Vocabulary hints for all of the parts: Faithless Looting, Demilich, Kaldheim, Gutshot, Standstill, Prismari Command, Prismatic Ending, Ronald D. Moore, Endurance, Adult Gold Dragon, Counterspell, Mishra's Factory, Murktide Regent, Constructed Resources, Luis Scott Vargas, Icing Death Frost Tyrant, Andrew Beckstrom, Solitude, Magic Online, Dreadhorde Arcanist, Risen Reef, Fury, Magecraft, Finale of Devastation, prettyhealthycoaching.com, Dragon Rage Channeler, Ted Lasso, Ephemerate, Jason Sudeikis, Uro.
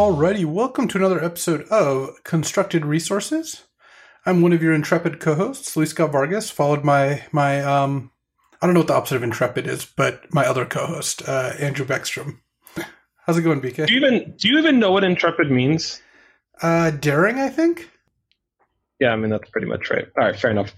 Alrighty, welcome to another episode of Constructed Resources. I'm one of your intrepid co-hosts, Luis Scott Vargas, followed by my I don't know what the opposite of intrepid is, but my other co-host, Andrew Beckstrom. How's it going, BK? Do you even know what intrepid means? Daring, I think. Yeah, I mean, that's pretty much right. All right, fair enough.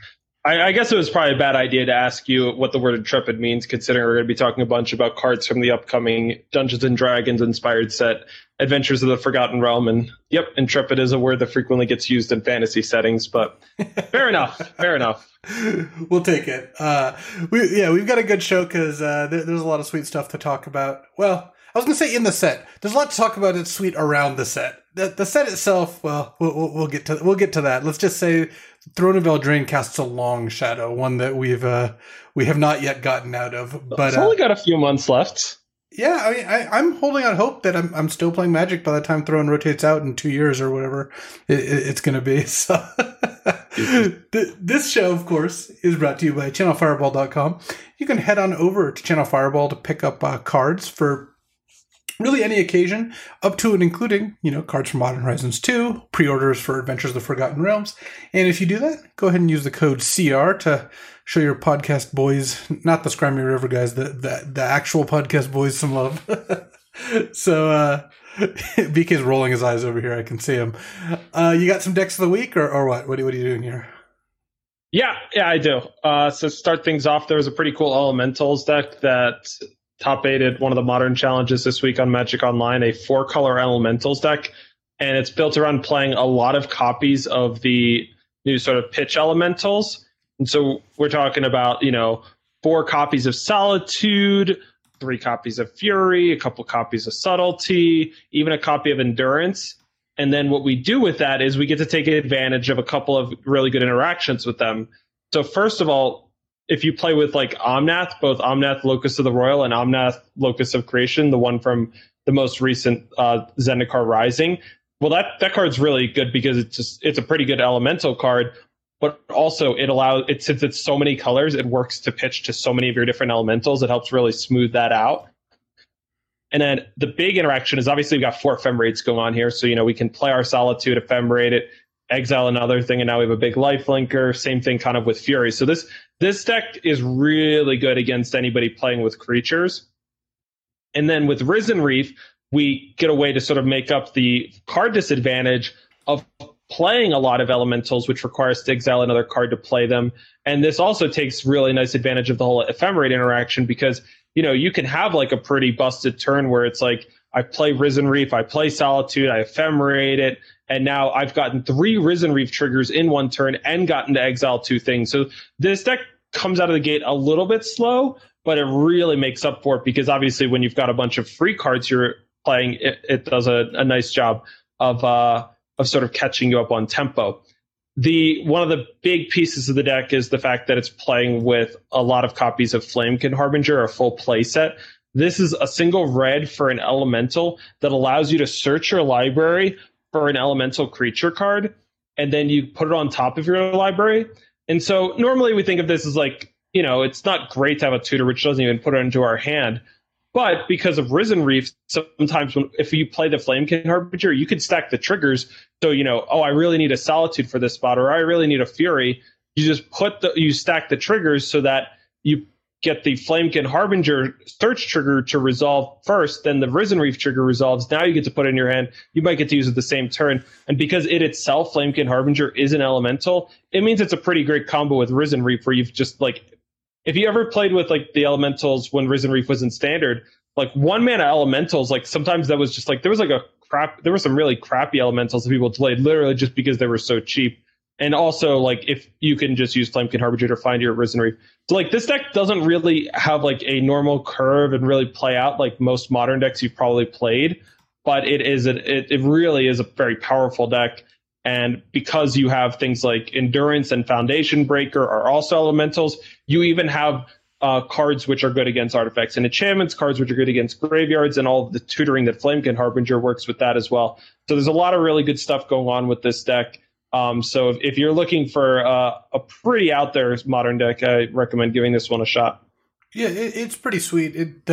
I guess it was probably a bad idea to ask you what the word intrepid means, considering we're going to be talking a bunch about cards from the upcoming Dungeons and Dragons inspired set, Adventures of the Forgotten Realm. And yep, intrepid is a word that frequently gets used in fantasy settings, but fair enough. Fair enough. We'll take it. We've got a good show because there's a lot of sweet stuff to talk about. Well, I was going to say in the set. There's a lot to talk about that's sweet around the set. The set itself, well, we'll get to that. Let's just say Throne of Eldraine casts a long shadow, one that we have not yet gotten out of. But it's only got a few months left. Yeah, I mean, I'm holding out hope that I'm still playing Magic by the time Throne rotates out in 2 years or whatever it's going to be. So this show, of course, is brought to you by channelfireball.com. You can head on over to Channel Fireball to pick up cards for really any occasion, up to and including, cards from Modern Horizons 2, pre-orders for Adventures of the Forgotten Realms. And if you do that, go ahead and use the code CR to show your podcast boys, not the Scrammy River guys, the actual podcast boys some love. So BK's rolling his eyes over here. I can see him. You got some decks of the week or what? What are you doing here? Yeah, I do. So to start things off, there was a pretty cool Elementals deck that top eight at one of the modern challenges this week on Magic Online, a 4-color Elementals deck. And it's built around playing a lot of copies of the new sort of pitch Elementals. And so we're talking about, 4 copies of Solitude, 3 copies of Fury, a couple copies of Subtlety, even a copy of Endurance. And then what we do with that is we get to take advantage of a couple of really good interactions with them. So first of all, if you play with like Omnath, both Omnath Locust of the Royal and Omnath Locust of Creation, the one from the most recent Zendikar Rising, well, that card's really good because it's a pretty good elemental card, but also since it's so many colors, it works to pitch to so many of your different elementals. It helps really smooth that out. And then the big interaction is obviously we've got 4 Ephemerates going on here, so we can play our Solitude, Ephemerate it, exile another thing, and now we have a big lifelinker. Same thing kind of with Fury. So this deck is really good against anybody playing with creatures. And then with Risen Reef, we get a way to sort of make up the card disadvantage of playing a lot of elementals, which requires to exile another card to play them. And this also takes really nice advantage of the whole Ephemerate interaction because, you can have like a pretty busted turn where it's like, I play Risen Reef, I play Solitude, I Ephemerate it, and now I've gotten 3 Risen Reef triggers in one turn and gotten to exile 2 things. So this deck comes out of the gate a little bit slow, but it really makes up for it because obviously when you've got a bunch of free cards you're playing, it does a nice job of sort of catching you up on tempo. One of the big pieces of the deck is the fact that it's playing with a lot of copies of Flamekin Harbinger, a full play set. This is a single red for an elemental that allows you to search your library for an elemental creature card, and then you put it on top of your library. And so normally we think of this as like, it's not great to have a tutor which doesn't even put it into our hand. But because of Risen Reef, sometimes if you play the Flamekin Harbinger, you can stack the triggers. So, I really need a Solitude for this spot, or I really need a Fury. You just you stack the triggers so that you get the Flamekin Harbinger search trigger to resolve first, then the Risen Reef trigger resolves. Now you get to put it in your hand. You might get to use it the same turn. And because it itself, Flamekin Harbinger, is an elemental, it means it's a pretty great combo with Risen Reef where you've just, like, if you ever played with, like, the elementals when Risen Reef was in Standard, like, 1-mana elementals, like, sometimes that was just, like, there were some really crappy elementals that people played literally just because they were so cheap. And also, like, if you can just use Flamekin Harbinger to find your Risen Reef. So, like, this deck doesn't really have, like, a normal curve and really play out like most modern decks you've probably played. But it really is a very powerful deck. And because you have things like Endurance and Foundation Breaker are also elementals, you even have cards which are good against artifacts and enchantments, cards which are good against graveyards, and all of the tutoring that Flamekin Harbinger works with that as well. So there's a lot of really good stuff going on with this deck. So if you're looking for a pretty out there modern deck, I recommend giving this one a shot. Yeah, it's pretty sweet. It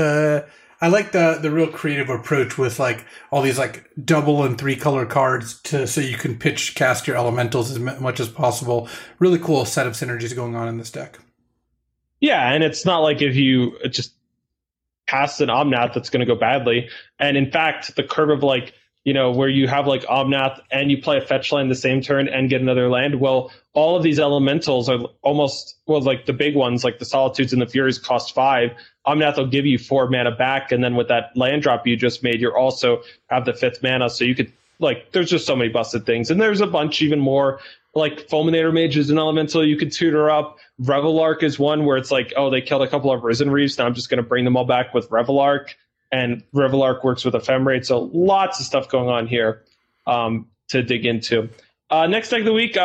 I like the real creative approach with like all these like double and three color cards to so you can pitch cast your elementals as much as possible. Really cool set of synergies going on in this deck. Yeah, and it's not like if you just cast an Omnath that's going to go badly. And in fact, the curve of like, you know, where you have like Omnath and you play a fetch land the same turn and get another land. Well, all of these elementals are almost, well, like the big ones, like the Solitudes and the Furies cost 5. Omnath will give you 4 mana back. And then with that land drop you just made, you're also have the 5th mana. So you could like, there's just so many busted things. And there's a bunch even more like Fulminator Mage is an elemental you could tutor up. Revillark is one where it's like, oh, they killed a couple of Risen Reefs. Now I'm just going to bring them all back with Revillark. And Revillark works with Ephemerate, so lots of stuff going on here to dig into. Next deck of the week,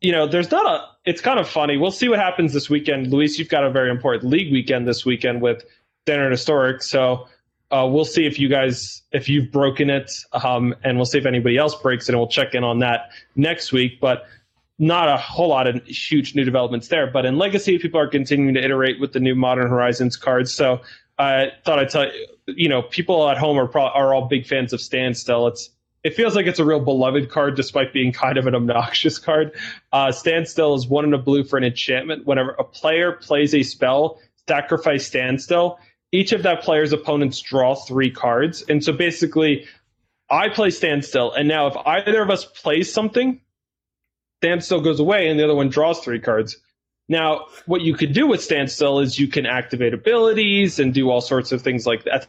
you know, there's not a... It's kind of funny. We'll see what happens this weekend. Luis, you've got a very important league weekend this weekend with Standard Historic, so we'll see if you guys, if you've broken it, and we'll see if anybody else breaks it, and we'll check in on that next week, but not a whole lot of huge new developments there. But in Legacy, people are continuing to iterate with the new Modern Horizons cards, so I thought I'd tell you, you know, people at home are all big fans of Standstill. It feels like it's a real beloved card, despite being kind of an obnoxious card. Standstill is 1 and a blue for an enchantment. Whenever a player plays a spell, sacrifice Standstill. Each of that player's opponents draw 3 cards. And so basically, I play Standstill, and now if either of us plays something, Standstill goes away, and the other one draws 3 cards. Now, what you could do with Standstill is you can activate abilities and do all sorts of things like that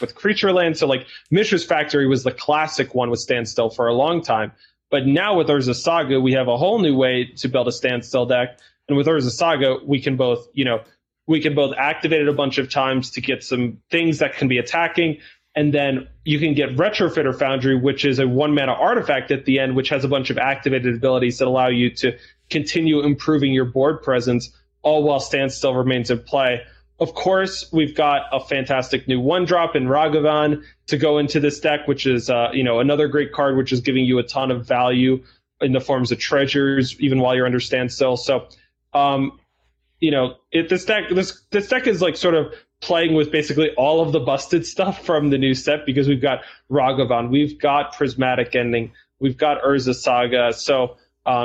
with creature land. So like Mishra's Factory was the classic one with Standstill for a long time. But now with Urza's Saga, we have a whole new way to build a Standstill deck. And with Urza's Saga, we can both, you know, we can both activate it a bunch of times to get some things that can be attacking. And then you can get Retrofitter Foundry, which is a 1-mana artifact at the end, which has a bunch of activated abilities that allow you to continue improving your board presence, all while Standstill remains in play. Of course, we've got a fantastic new 1-drop in Ragavan to go into this deck, which is you know, another great card, which is giving you a ton of value in the forms of treasures, even while you're under Standstill. So, you know, this deck is like sort of playing with basically all of the busted stuff from the new set, because we've got Ragavan, we've got Prismatic Ending, we've got Urza's Saga. So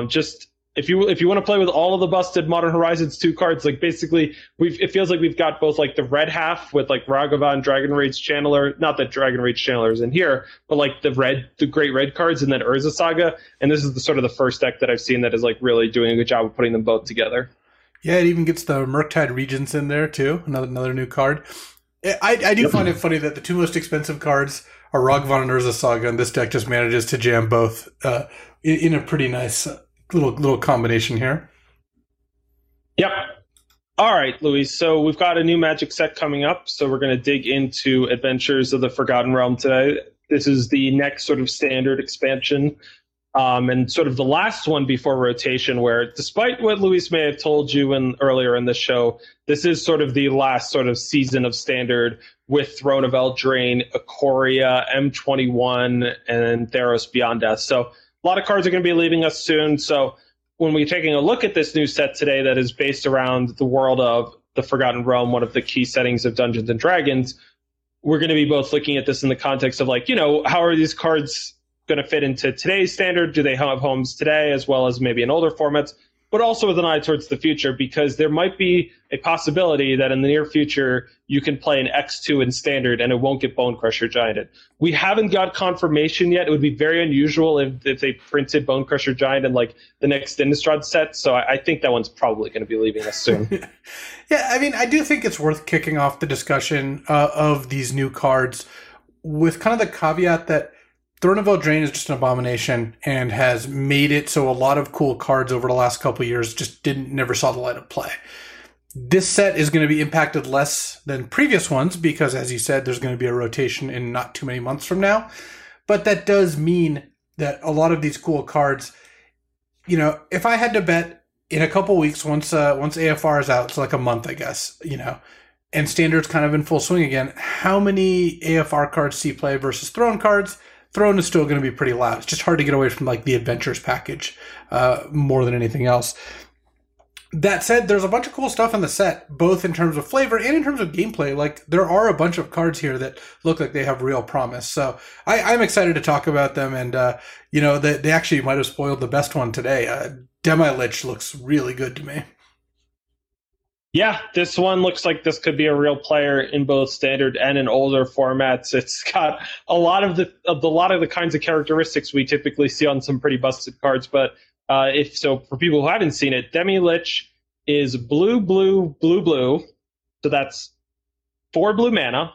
just if you want to play with all of the busted Modern Horizons 2 cards, like basically it feels like we've got both like the red half with like Ragavan, Dragon Rage Channeler, not that Dragon Rage Channeler is in here, but like the great red cards and then Urza's Saga. And this is the sort of the first deck that I've seen that is like really doing a good job of putting them both together. Yeah, it even gets the Murktide Regents in there, too. Another new card. I do find it funny that the two most expensive cards are Ragavan and Urza's Saga, and this deck just manages to jam both in a pretty nice little combination here. Yep. All right, Luis. So we've got a new Magic set coming up, so we're going to dig into Adventures of the Forgotten Realm today. This is the next sort of standard expansion. And sort of the last one before rotation, where despite what Luis may have told you earlier in the show, this is sort of the last sort of season of Standard with Throne of Eldraine, Ikoria, M21, and Theros Beyond Death. So a lot of cards are going to be leaving us soon. So when we're taking a look at this new set today that is based around the world of the Forgotten Realm, one of the key settings of Dungeons and Dragons, we're going to be both looking at this in the context of like, you know, how are these cards going to fit into today's Standard? Do they have homes today, as well as maybe in older formats, but also with an eye towards the future, because there might be a possibility that in the near future you can play an X2 in Standard and it won't get Bone Crusher Giant. We haven't got confirmation yet. It would be very unusual if they printed Bone Crusher Giant in like the next Innistrad set, so I think that one's probably going to be leaving us soon. Yeah, I mean, I do think it's worth kicking off the discussion of these new cards with kind of the caveat that Throne of Eldraine is just an abomination and has made it so a lot of cool cards over the last couple of years just never saw the light of play. This set is going to be impacted less than previous ones because, as you said, there's going to be a rotation in not too many months from now. But that does mean that a lot of these cool cards, you know, if I had to bet in a couple weeks, once AFR is out, it's like a month, I guess, you know, and Standard's kind of in full swing again, how many AFR cards see play versus Throne cards? Throne is still going to be pretty loud. It's just hard to get away from like the Adventures package more than anything else. That said, there's a bunch of cool stuff in the set, both in terms of flavor and in terms of gameplay. Like, there are a bunch of cards here that look like they have real promise. So I'm excited to talk about them. And, you know, they actually might have spoiled the best one today. Demilich looks really good to me. Yeah, this one looks like this could be a real player in both standard and in older formats. It's got a lot of the kinds of characteristics we typically see on some pretty busted cards. But if so, for people who haven't seen it, Demilich is blue, blue, blue, blue. So that's 4 blue mana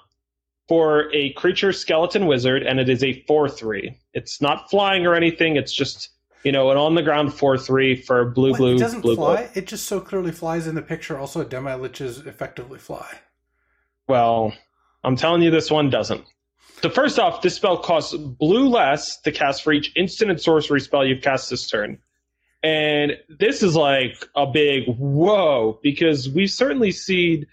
for a creature skeleton wizard, and it is a 4/3. It's not flying or anything. It's just, you know, an on-the-ground 4/3 for blue, blue, blue. It doesn't blue, fly? Blue. It just so clearly flies in the picture. Also, Demiliches effectively fly. Well, I'm telling you, this one doesn't. So first off, this spell costs blue less to cast for each instant and sorcery spell you've cast this turn. And this is like a big whoa, because we've certainly seen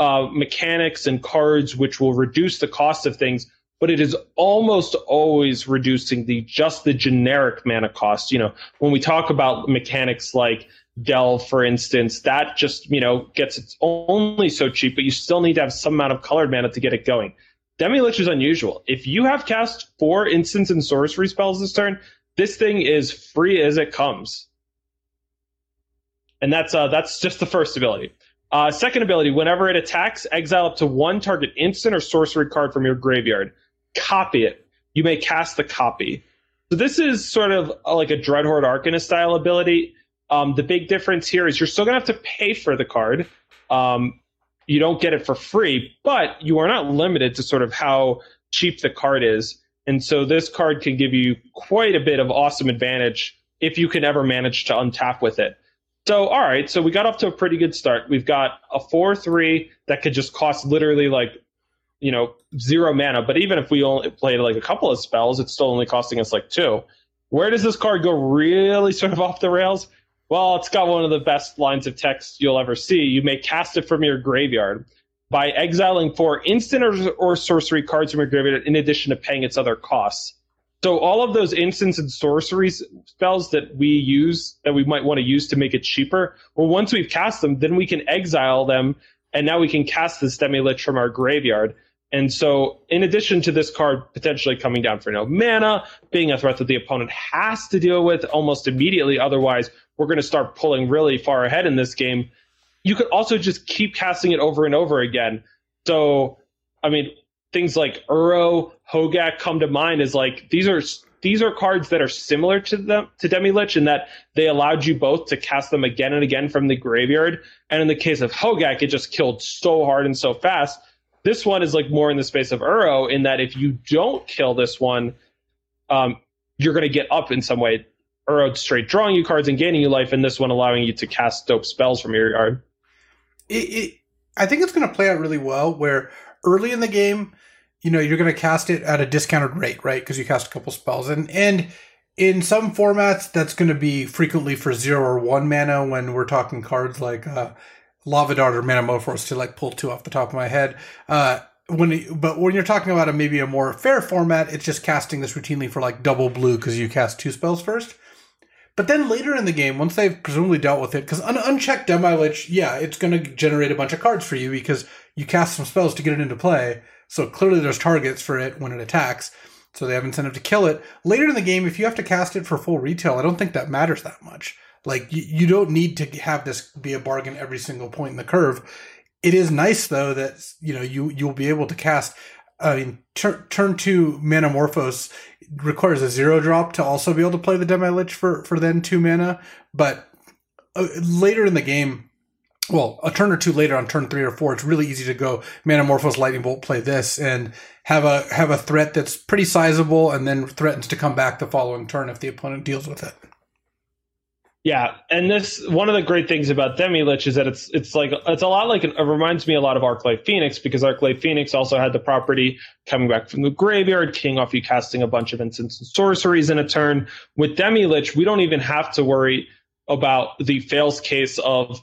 mechanics and cards which will reduce the cost of things, but it is almost always reducing just the generic mana cost. You know, when we talk about mechanics like Delve, for instance, that just, you know, gets its only so cheap, but you still need to have some amount of colored mana to get it going. Demilich is unusual. If you have cast 4 instants and sorcery spells this turn, this thing is free as it comes. And that's just the first ability. Second ability, whenever it attacks, exile up to 1 target instant or sorcery card from your graveyard. Copy it. You may cast the copy. So this is sort of like a Dreadhorde Arcanist style ability. The big difference here is you're still going to have to pay for the card. You don't get it for free, but you are not limited to sort of how cheap the card is. And so this card can give you quite a bit of awesome advantage if you can ever manage to untap with it. So, all right, so we got off to a pretty good start. We've got a 4/3 that could just cost literally like, you know, 0 mana. But even if we only played like a couple of spells, it's still only costing us like 2. Where does this card go really sort of off the rails? Well, it's got one of the best lines of text you'll ever see. You may cast it from your graveyard by exiling 4 instant or sorcery cards from your graveyard in addition to paying its other costs. So all of those instants and sorcery spells that we use, that we might want to use to make it cheaper, well, once we've cast them, then we can exile them, and now we can cast this Demilich from our graveyard. And so in addition to this card potentially coming down for no mana, being a threat that the opponent has to deal with almost immediately, otherwise we're going to start pulling really far ahead in this game, you could also just keep casting it over and over again. So, I mean, things like Uro, Hogak come to mind as like, these are cards that are similar to them, to Demilich, in that they allowed you both to cast them again and again from the graveyard. And in the case of Hogak, it just killed so hard and so fast. This one is like more in the space of Uro, in that if you don't kill this one, you're going to get up in some way. Uro straight drawing you cards and gaining you life, and this one allowing you to cast dope spells from your yard. I think it's going to play out really well, where early in the game, you know, you're going to cast it at a discounted rate, right? Because you cast a couple spells. And in some formats, that's going to be frequently for 0 or 1 mana when we're talking cards like Lava Dart or Mana Morphose, to like pull 2 off the top of my head. But when you're talking about maybe a more fair format, it's just casting this routinely for like double blue because you cast 2 spells first. But then later in the game, once they've presumably dealt with it, because an unchecked Demilich, yeah, it's going to generate a bunch of cards for you because you cast some spells to get it into play. So clearly there's targets for it when it attacks. So they have incentive to kill it. Later in the game, if you have to cast it for full retail, I don't think that matters that much. Like, you don't need to have this be a bargain every single point in the curve. It is nice, though, that, you know, you'll be able to cast. I mean, turn 2 Mana Morphose requires a 0 drop to also be able to play the Demilich for then 2 mana. But later in the game, well, a turn or 2 later on turn 3 or 4, it's really easy to go Mana Morphose, Lightning Bolt, play this, and have a threat that's pretty sizable and then threatens to come back the following turn if the opponent deals with it. Yeah, and this, one of the great things about Demilich is that it reminds me a lot of Arclight Phoenix, because Arclight Phoenix also had the property coming back from the graveyard, keying off you casting a bunch of instants and sorceries in a turn. With Demilich, we don't even have to worry about the fails case of,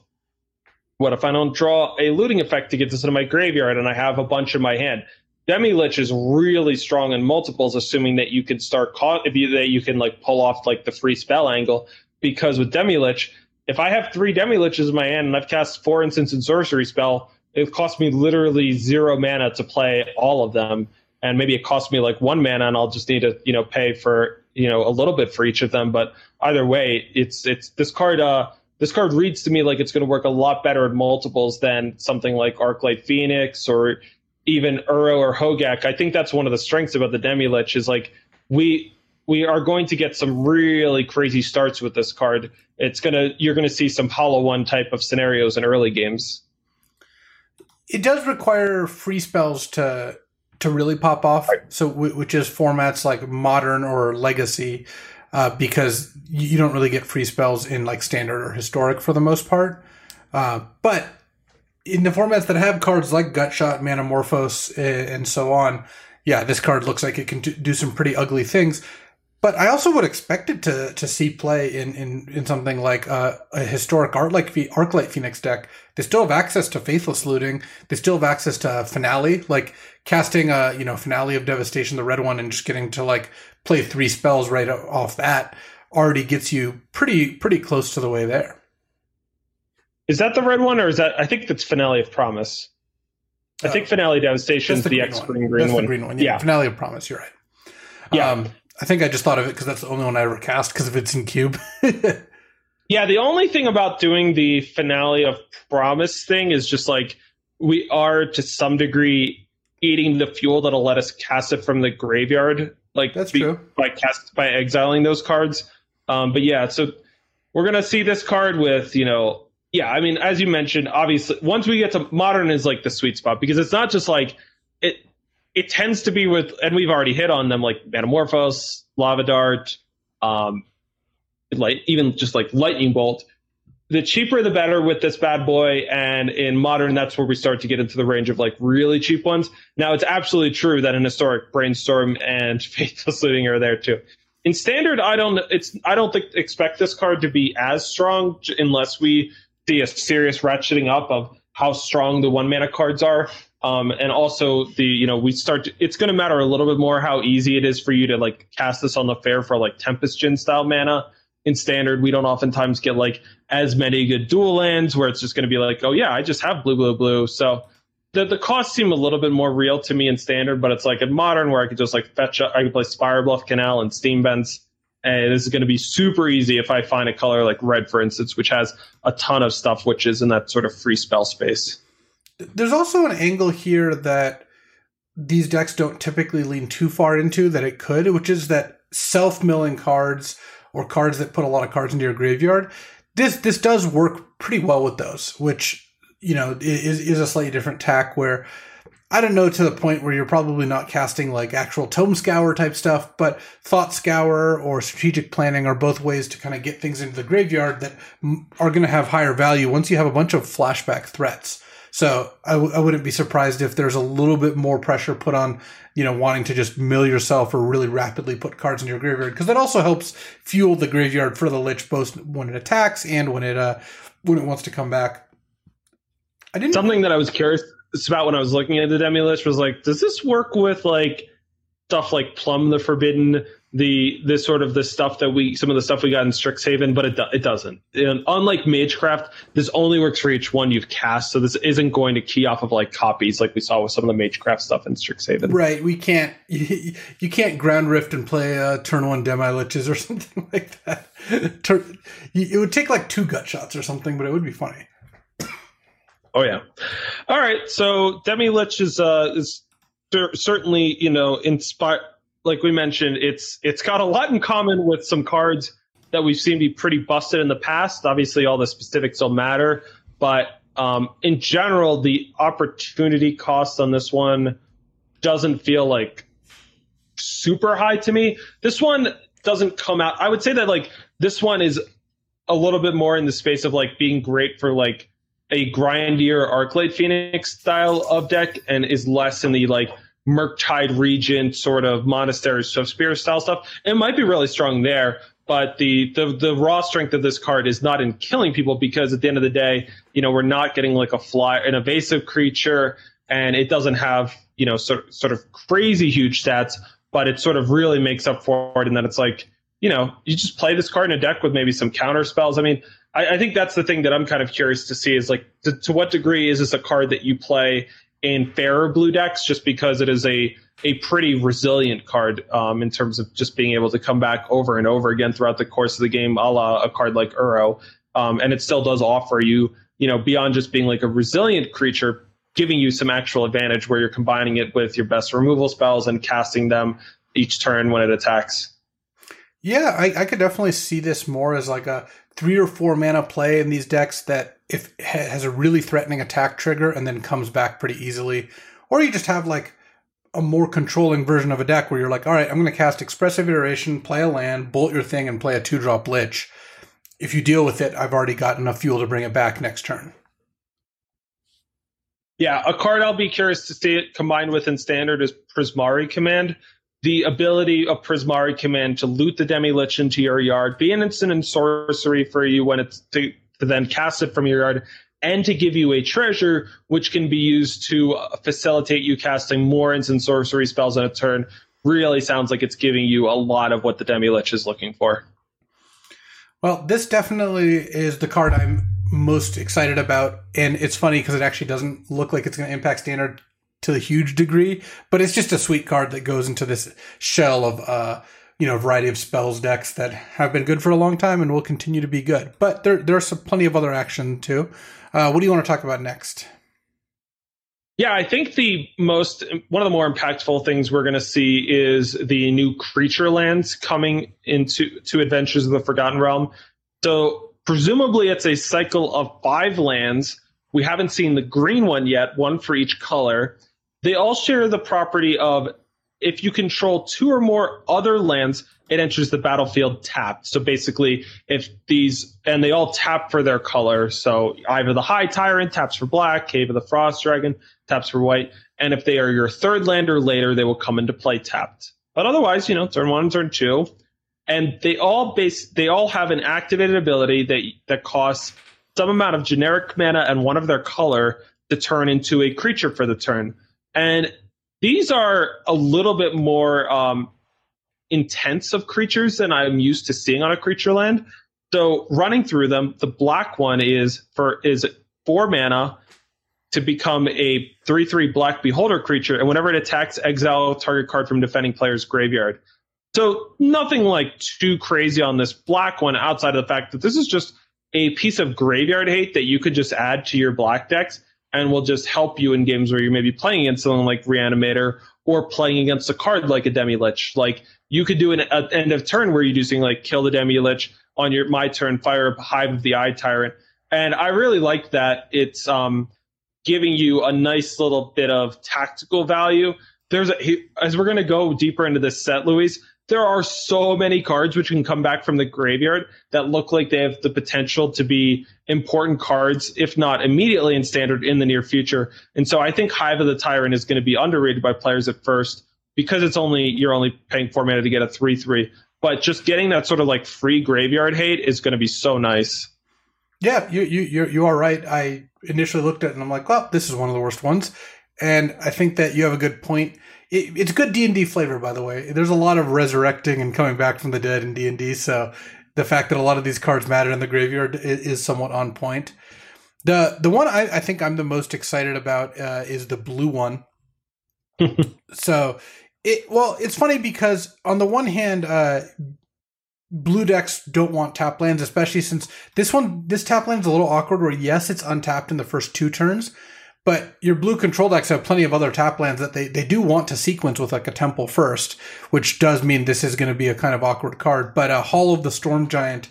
what if I don't draw a looting effect to get this into my graveyard and I have a bunch in my hand? Demilich is really strong in multiples, assuming that you can start that you can like pull off like the free spell angle. Because with Demilich, if I have 3 Demiliches in my hand and I've cast 4 instants and sorcery spell, it costs me literally 0 mana to play all of them. And maybe it costs me like 1 mana and I'll just need to, pay for, a little bit for each of them. But either way, it's this card reads to me like it's going to work a lot better at multiples than something like Arclight Phoenix or even Uro or Hogak. I think that's one of the strengths about the Demilich is like we are going to get some really crazy starts with this card. You're gonna see some Hollow One type of scenarios in early games. It does require free spells to really pop off. Right. So which is formats like Modern or Legacy, because you don't really get free spells in like Standard or Historic for the most part. But in the formats that have cards like Gutshot, Mana Morphose, and so on, yeah, this card looks like it can do some pretty ugly things. But I also would expect it to see play in something like a Historic Arclight Phoenix deck. They still have access to Faithless Looting. They still have access to Finale, like casting a Finale of Devastation, the red one, and just getting to like play 3 spells right off that already gets you pretty close to the way there. Is that the red one, or is that? I think that's Finale of Promise. I think Finale Devastation is the X-Green green one. That's the green one. Yeah, Finale of Promise, you're right. Yeah. I think I just thought of it because that's the only one I ever cast because if it's in cube. Yeah, the only thing about doing the Finale of Promise thing is just like we are to some degree eating the fuel that'll let us cast it from the graveyard. Like that's true. By exiling those cards. But yeah, so we're going to see this card with, yeah, I mean, as you mentioned, obviously, once we get to Modern is like the sweet spot because it's not just like it tends to be with, and we've already hit on them, like Mana Morphose, Lava Dart, like even just like Lightning Bolt. The cheaper, the better with this bad boy. And in Modern, that's where we start to get into the range of like really cheap ones. Now, it's absolutely true that in Historic, Brainstorm and Faithless Looting are there too. In Standard, I don't expect this card to be as strong unless we see a serious ratcheting up of how strong the 1-mana cards are. And also it's going to matter a little bit more how easy it is for you to like cast this on the fair for like Tempest Gin style mana. In Standard, we don't oftentimes get like as many good dual lands where it's just going to be like, oh yeah, I just have blue, blue, blue. So the costs seem a little bit more real to me in Standard, but it's like in Modern where I could just like fetch up, I could play Spire Bluff Canal and Steam Vents. And this is going to be super easy if I find a color like red, for instance, which has a ton of stuff, which is in that sort of free spell space. There's also an angle here that these decks don't typically lean too far into that it could, which is that self-milling cards or cards that put a lot of cards into your graveyard. This does work pretty well with those, which, is a slightly different tack where I don't know to the point where you're probably not casting like actual Tome Scour type stuff, but Thought Scour or Strategic Planning are both ways to kind of get things into the graveyard that are going to have higher value once you have a bunch of flashback threats. So I wouldn't be surprised if there's a little bit more pressure put on, wanting to just mill yourself or really rapidly put cards in your graveyard, because that also helps fuel the graveyard for the Lich both when it attacks and when it wants to come back. Something that I was curious about when I was looking at the Demilich was like, does this work with like stuff like Plum the Forbidden, some of the stuff we got in Strixhaven? But it doesn't. And unlike Magecraft, this only works for each one you've cast, so this isn't going to key off of like copies like we saw with some of the Magecraft stuff in Strixhaven. Right, you can't Ground Rift and play turn 1 Demiliches or something like that. It would take like 2 gut shots or something, but it would be funny. Oh, yeah. All right. So Demilich is certainly, inspired. Like we mentioned, it's got a lot in common with some cards that we've seen be pretty busted in the past. Obviously, all the specifics don't matter. But in general, the opportunity cost on this one doesn't feel like super high to me. This one doesn't come out. I would say that like this one is a little bit more in the space of like being great for like a grindier Arclight Phoenix style of deck, and is less in the like Murktide Regent sort of Monastery Swift Spear style stuff. It might be really strong there, but the raw strength of this card is not in killing people, because at the end of the day, we're not getting like an evasive creature, and it doesn't have, sort of crazy huge stats, but it sort of really makes up for it. And then it's like, you just play this card in a deck with maybe some counter spells. I mean, I think that's the thing that I'm kind of curious to see is, like, to what degree is this a card that you play in fairer blue decks, just because it is a pretty resilient card in terms of just being able to come back over and over again throughout the course of the game, a la a card like Uro. And it still does offer you, you know, beyond just being like a resilient creature, giving you some actual advantage where you're combining it with your best removal spells and casting them each turn when it attacks. Yeah, I could definitely see this more as like a 3 or 4 mana play in these decks that if has a really threatening attack trigger and then comes back pretty easily. Or you just have like a more controlling version of a deck where you're like, all right, I'm going to cast Expressive Iteration, play a land, bolt your thing, and play a 2-drop Lich. If you deal with it, I've already got enough fuel to bring it back next turn. Yeah, a card I'll be curious to see it combined with in Standard is Prismari Command. The ability of Prismari Command to loot the Demilich into your yard, be an instant and sorcery for you when it's to then cast it from your yard, and to give you a treasure, which can be used to facilitate you casting more instant sorcery spells in a turn, really sounds like it's giving you a lot of what the Demilich is looking for. Well, this definitely is the card I'm most excited about, and it's funny because it actually doesn't look like it's going to impact Standard to a huge degree, but it's just a sweet card that goes into this shell of a variety of spells decks that have been good for a long time and will continue to be good. But there are plenty of other action too. What do you want to talk about next? Yeah, I think one of the more impactful things we're going to see is the new creature lands coming into Adventures of the Forgotten Realm. So presumably it's a cycle of 5 lands. We haven't seen the green one yet, one for each color. They all share the property of if you control 2 or more other lands, it enters the battlefield tapped. So basically, if these, and they all tap for their color. So either the High Tyrant taps for black, Cave of the Frost Dragon taps for white. And if they are your 3rd land or later, they will come into play tapped. But otherwise, turn 1 and turn 2. And they all have an activated ability that costs some amount of generic mana and one of their color to turn into a creature for the turn. And these are a little bit more intense of creatures than I'm used to seeing on a creature land. So running through them, the black one is 4 mana to become a 3/3 black beholder creature, and whenever it attacks, exile a target card from defending player's graveyard. So nothing like too crazy on this black one outside of the fact that this is just a piece of graveyard hate that you could just add to your black decks and will just help you in games where you may be playing against someone like Reanimator or playing against a card like a Demilich. Like, you could do an end of turn where you do something like kill the Demilich on my turn, fire up Hive of the Eye Tyrant. And I really like that it's giving you a nice little bit of tactical value. As we're going to go deeper into this set, Luis, there are so many cards which can come back from the graveyard that look like they have the potential to be important cards, if not immediately in Standard, in the near future. And so I think Hive of the Tyrant is going to be underrated by players at first because you're only paying 4 mana to get a 3/3. But just getting that sort of like free graveyard hate is going to be so nice. Yeah, you are right. I initially looked at it and I'm like, well, this is one of the worst ones. And I think that you have a good point. It's good D&D flavor, by the way. There's a lot of resurrecting and coming back from the dead in D&D, so the fact that a lot of these cards matter in the graveyard is somewhat on point. The one I think I'm the most excited about is the blue one. So, it's funny because on the one hand, blue decks don't want tap lands, especially since this tap land's a little awkward where, yes, it's untapped in the first 2 turns, but your blue control decks have plenty of other tap lands that they do want to sequence with, like a Temple first, which does mean this is going to be a kind of awkward card. But a Hall of the Storm Giant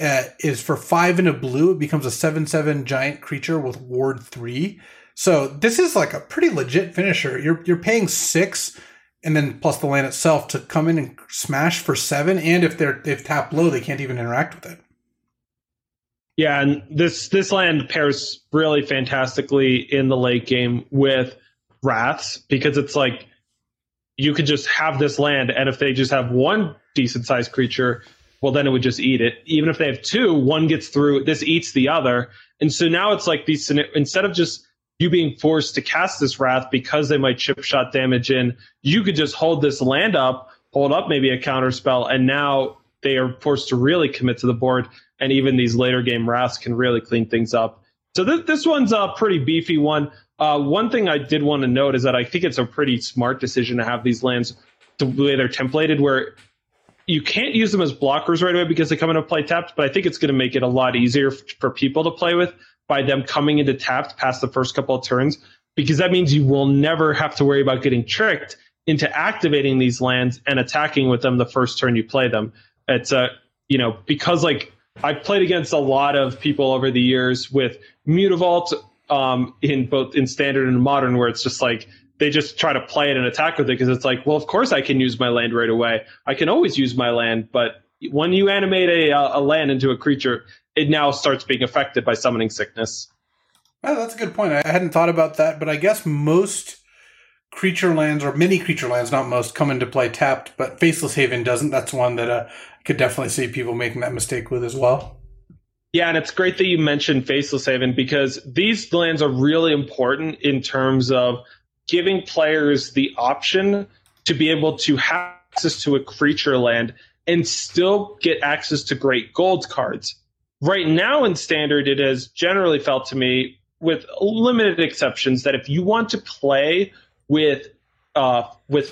is for 5 and a blue. It becomes a 7/7 giant creature with Ward 3. So this is like a pretty legit finisher. You're paying 6 and then plus the land itself to come in and smash for 7. And if they've tapped low, they can't even interact with it. Yeah, and this land pairs really fantastically in the late game with Wraths, because it's like you could just have this land, and if they just have 1 decent-sized creature, well, then it would just eat it. Even if they have 2, one gets through, this eats the other. And so now it's like these, instead of just you being forced to cast this Wrath because they might chip shot damage in, you could just hold this land up, hold up maybe a counterspell, and now they are forced to really commit to the board. and even these later game wraths can really clean things up. So this one's a pretty beefy one. One thing I did want to note is that I think it's a pretty smart decision to have these lands the way they're templated, where you can't use them as blockers right away because they come into play tapped, but I think it's going to make it a lot easier for people to play with by them coming into tapped past the first couple of turns, because that means you will never have to worry about getting tricked into activating these lands and attacking with them the first turn you play them. It's a, you know, because like I've played against a lot of people over the years with Mutavault in both in standard and modern, where it's just like they just try to play it and attack with it because it's like, well, of course I can use my land right away. I can always use my land. But when you animate a land into a creature, it now starts being affected by summoning sickness. Well, that's a good point. I hadn't thought about that, but I guess most creature lands, or many creature lands, not most, come into play tapped, but Faceless Haven doesn't. That's one that I could definitely see people making that mistake with as well. Yeah, and it's great that you mentioned Faceless Haven, because these lands are really important in terms of giving players the option to be able to have access to a creature land and still get access to great gold cards. Right now in Standard, it has generally felt to me, with limited exceptions, that if you want to play with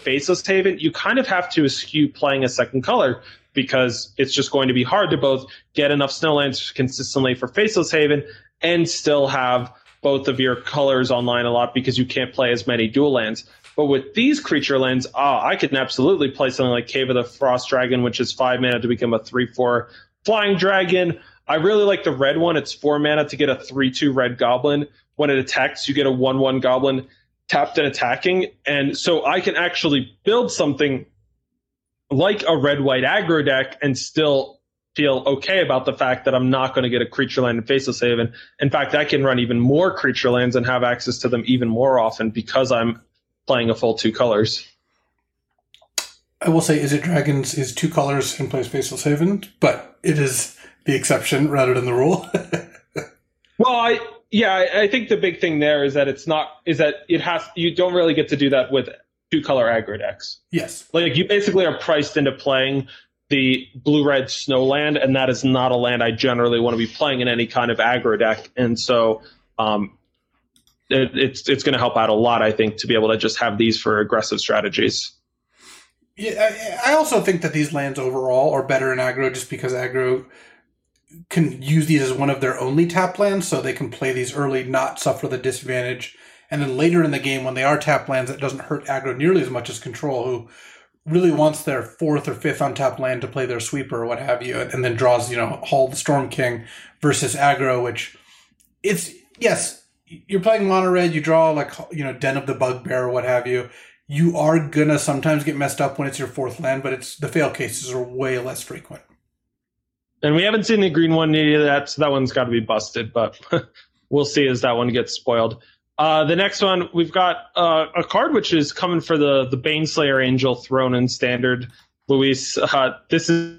Faceless Haven, you kind of have to eschew playing a second color, because it's just going to be hard to both get enough snowlands consistently for Faceless Haven and still have both of your colors online a lot, because you can't play as many dual lands. But with these creature lands, I can absolutely play something like Cave of the Frost Dragon, which is 5 mana to become a 3/4 flying dragon. I really like the red one. It's 4 mana to get a 3/2 red goblin. When it attacks, you get a 1/1 goblin tapped and attacking. And so I can actually build something like a red-white aggro deck and still feel okay about the fact that I'm not going to get a creature land in Faceless Haven. In fact, I can run even more creature lands and have access to them even more often because I'm playing a full 2 colors. I will say Is It Dragons is 2 colors and plays Faceless Haven, but it is the exception rather than the rule. Well, I think the big thing there is that you don't really get to do that with 2-color aggro decks. Yes. Like, you basically are priced into playing the blue-red snow land, and that is not a land I generally want to be playing in any kind of aggro deck. And so it's going to help out a lot, I think, to be able to just have these for aggressive strategies. Yeah, I also think that these lands overall are better in aggro, just because aggro can use these as one of their only tap lands, so they can play these early, not suffer the disadvantage. And then later in the game, when they are tap lands, it doesn't hurt aggro nearly as much as Control, who really wants their 4th or 5th untapped land to play their sweeper or what have you, and then draws, Hall of the Storm King versus aggro, which it's, yes, you're playing mono red, you draw like, Den of the Bugbear or what have you. You are gonna sometimes get messed up when it's your 4th land, but the fail cases are way less frequent. And we haven't seen the green one either, so that one's got to be busted, but we'll see as that one gets spoiled. The next one, we've got a card which is coming for the Baneslayer Angel throne in Standard, Luis. This is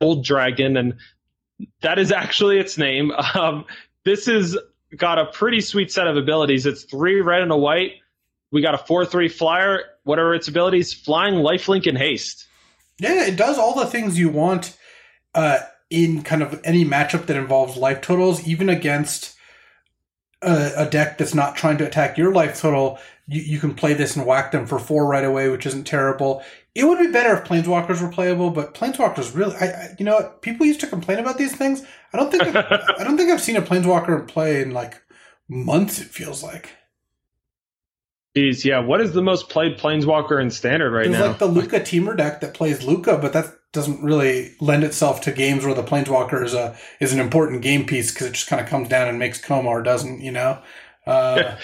Gold Dragon, and that is actually its name. This has got a pretty sweet set of abilities. It's 3 red and a white. We got a 4/3 flyer. What are its abilities? Flying, lifelink, and haste. Yeah, it does all the things you want in kind of any matchup that involves life totals, even against a deck that's not trying to attack your life total. You can play this and whack them for 4 right away, which isn't terrible. It would be better if Planeswalkers were playable, but Planeswalkers really, people used to complain about these things. I don't think I've seen a Planeswalker play in like months. It feels like. Jeez, yeah. What is the most played Planeswalker in Standard right now? It's like the Luca Teamer deck that plays Luca, but that doesn't really lend itself to games where the Planeswalker is an important game piece, because it just kind of comes down and makes Koma or doesn't, Yeah,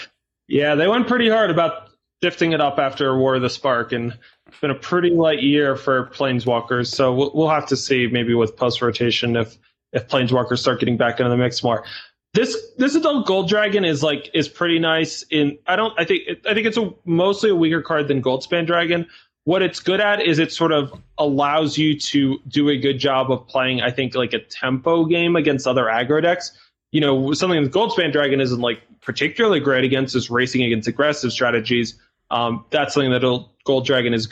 they went pretty hard about lifting it up after War of the Spark, and it's been a pretty light year for Planeswalkers, so we'll have to see maybe with post-rotation if Planeswalkers start getting back into the mix more. This Adult Gold Dragon is pretty nice. I think it's mostly a weaker card than Goldspan Dragon. What it's good at is it sort of allows you to do a good job of playing, I think, like a tempo game against other aggro decks. Something that Goldspan Dragon isn't like particularly great against is racing against aggressive strategies. That's something that Gold Dragon is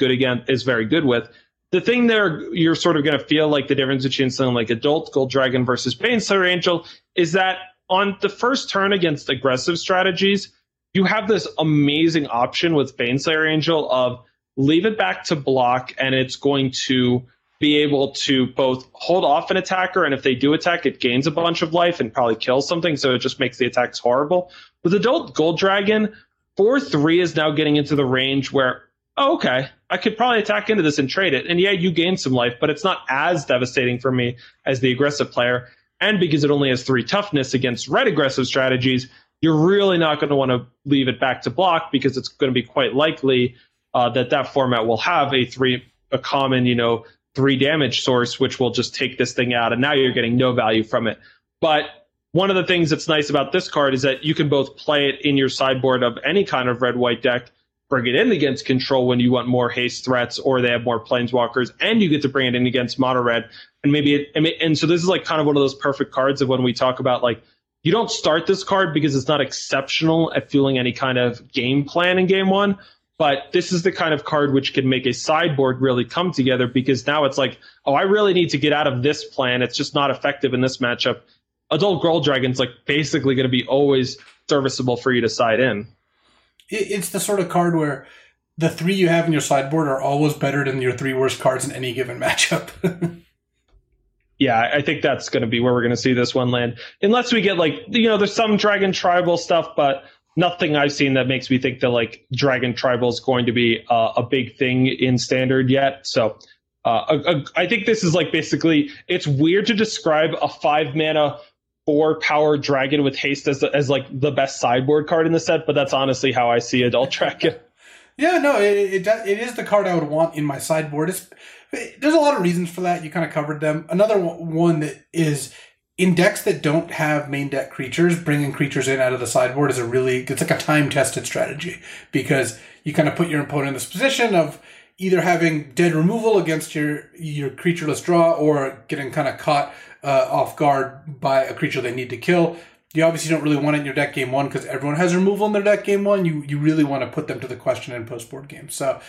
very good with. the thing there you're sort of going to feel like the difference between something like Adult Gold Dragon versus Baneslayer Angel is that on the first turn against aggressive strategies, you have this amazing option with Baneslayer Angel of leave it back to block, and it's going to be able to both hold off an attacker, and if they do attack, it gains a bunch of life and probably kills something, so it just makes the attacks horrible. With Adult Gold Dragon, 4-3 is now getting into the range where, oh, okay, I could probably attack into this and trade it, and yeah, you gain some life, but it's not as devastating for me as the aggressive player, and because it only has 3 toughness against red aggressive strategies, you're really not going to want to leave it back to block because it's going to be quite likely that format will have a common, 3 damage source, which will just take this thing out. And now you're getting no value from it. But one of the things that's nice about this card is that you can both play it in your sideboard of any kind of red-white deck, bring it in against control when you want more haste threats or they have more planeswalkers, and you get to bring it in against mono-red. And so this is like kind of one of those perfect cards of when we talk about like, you don't start this card because it's not exceptional at fueling any kind of game plan in game one, but this is the kind of card which can make a sideboard really come together because now it's like, oh, I really need to get out of this plan. It's just not effective in this matchup. Adult Gold Dragon's like basically going to be always serviceable for you to side in. It's the sort of card where the 3 you have in your sideboard are always better than your 3 worst cards in any given matchup. Yeah, I think that's going to be where we're going to see this one land. Unless we get there's some Dragon Tribal stuff, but nothing I've seen that makes me think that like Dragon Tribal is going to be a big thing in Standard yet. So I think this is like basically, it's weird to describe a 5-mana 4-power Dragon with haste as like the best sideboard card in the set, but that's honestly how I see Adult Dragon. Yeah, no, it is the card I would want in my sideboard. There's a lot of reasons for that. You kind of covered them. Another one that is in decks that don't have main deck creatures, bringing creatures in out of the sideboard is it's like a time-tested strategy because you kind of put your opponent in this position of either having dead removal against your creatureless draw or getting kind of caught off guard by a creature they need to kill. You obviously don't really want it in your deck game one because everyone has removal in their deck game one. You really want to put them to the question in post-board game. So,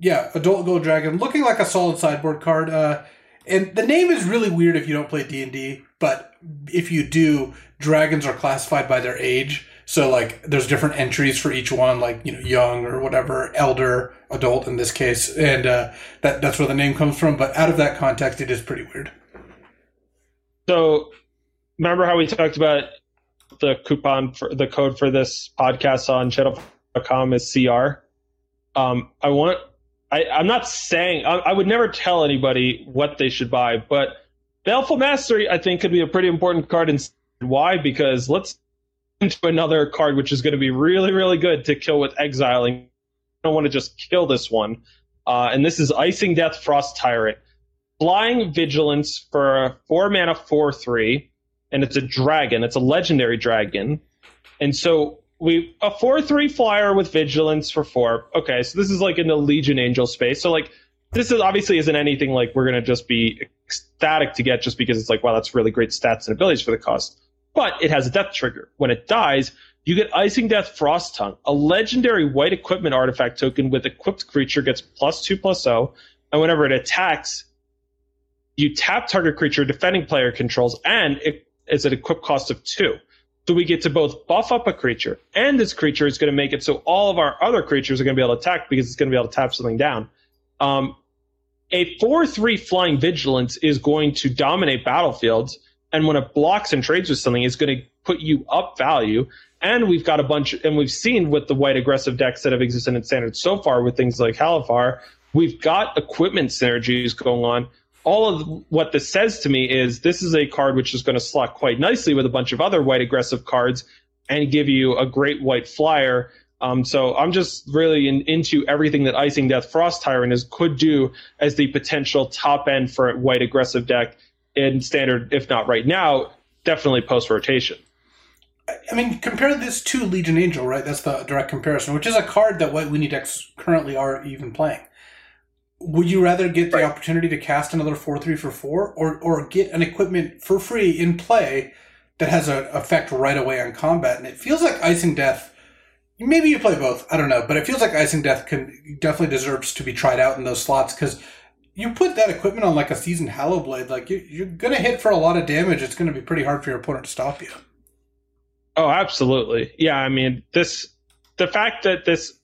yeah, Adult Gold Dragon looking like a solid sideboard card. And the name is really weird if you don't play D&D, but if you do, dragons are classified by their age. So, like, there's different entries for each one, like, young or whatever, elder, adult in this case. And that's where the name comes from. But out of that context, it is pretty weird. So, remember how we talked about the coupon for the code for this podcast on channelfireball.com is CR. I'm not saying I would never tell anybody what they should buy, but Baleful Mastery I think could be a pretty important card. And why? Because let's into another card which is going to be really, really good to kill with exiling. I don't want to just kill this one. And this is Icing Death Frost Tyrant. Flying Vigilance for a 4-mana 4/3. And it's a dragon. It's a legendary dragon. And so a 4/3 flyer with vigilance for 4. Okay, so this is like in the Legion Angel space. So like this is obviously isn't anything like we're going to just be ecstatic to get just because it's like, wow, that's really great stats and abilities for the cost. But it has a death trigger. When it dies, you get Icing Death Frost Tongue, a legendary white equipment artifact token with equipped creature gets +2/+0. And whenever it attacks, you tap target creature defending player controls and it is an equip cost of 2. So we get to both buff up a creature, and this creature is going to make it so all of our other creatures are going to be able to attack because it's going to be able to tap something down. A 4/3 Flying Vigilance is going to dominate battlefields, and when it blocks and trades with something, it's going to put you up value. And we've got we've seen with the white aggressive decks that have existed in Standard so far with things like Halifar, we've got equipment synergies going on. All of what this says to me is this is a card which is going to slot quite nicely with a bunch of other white aggressive cards and give you a great white flyer. So I'm just really into everything that Icing Death Frost Tyrant could do as the potential top end for a white aggressive deck in Standard, if not right now, definitely post-rotation. I mean, compare this to Legion Angel, right? That's the direct comparison, which is a card that white weenie decks currently are even playing. Would you rather get the opportunity to cast another 4/3 for 4 or get an equipment for free in play that has an effect right away on combat? And it feels like Icing Death, maybe you play both, I don't know, but it feels like Icing Death definitely deserves to be tried out in those slots because you put that equipment on like a Seasoned Hallowblade, like you're going to hit for a lot of damage. It's going to be pretty hard for your opponent to stop you. Oh, absolutely. Yeah, I mean, the fact that this,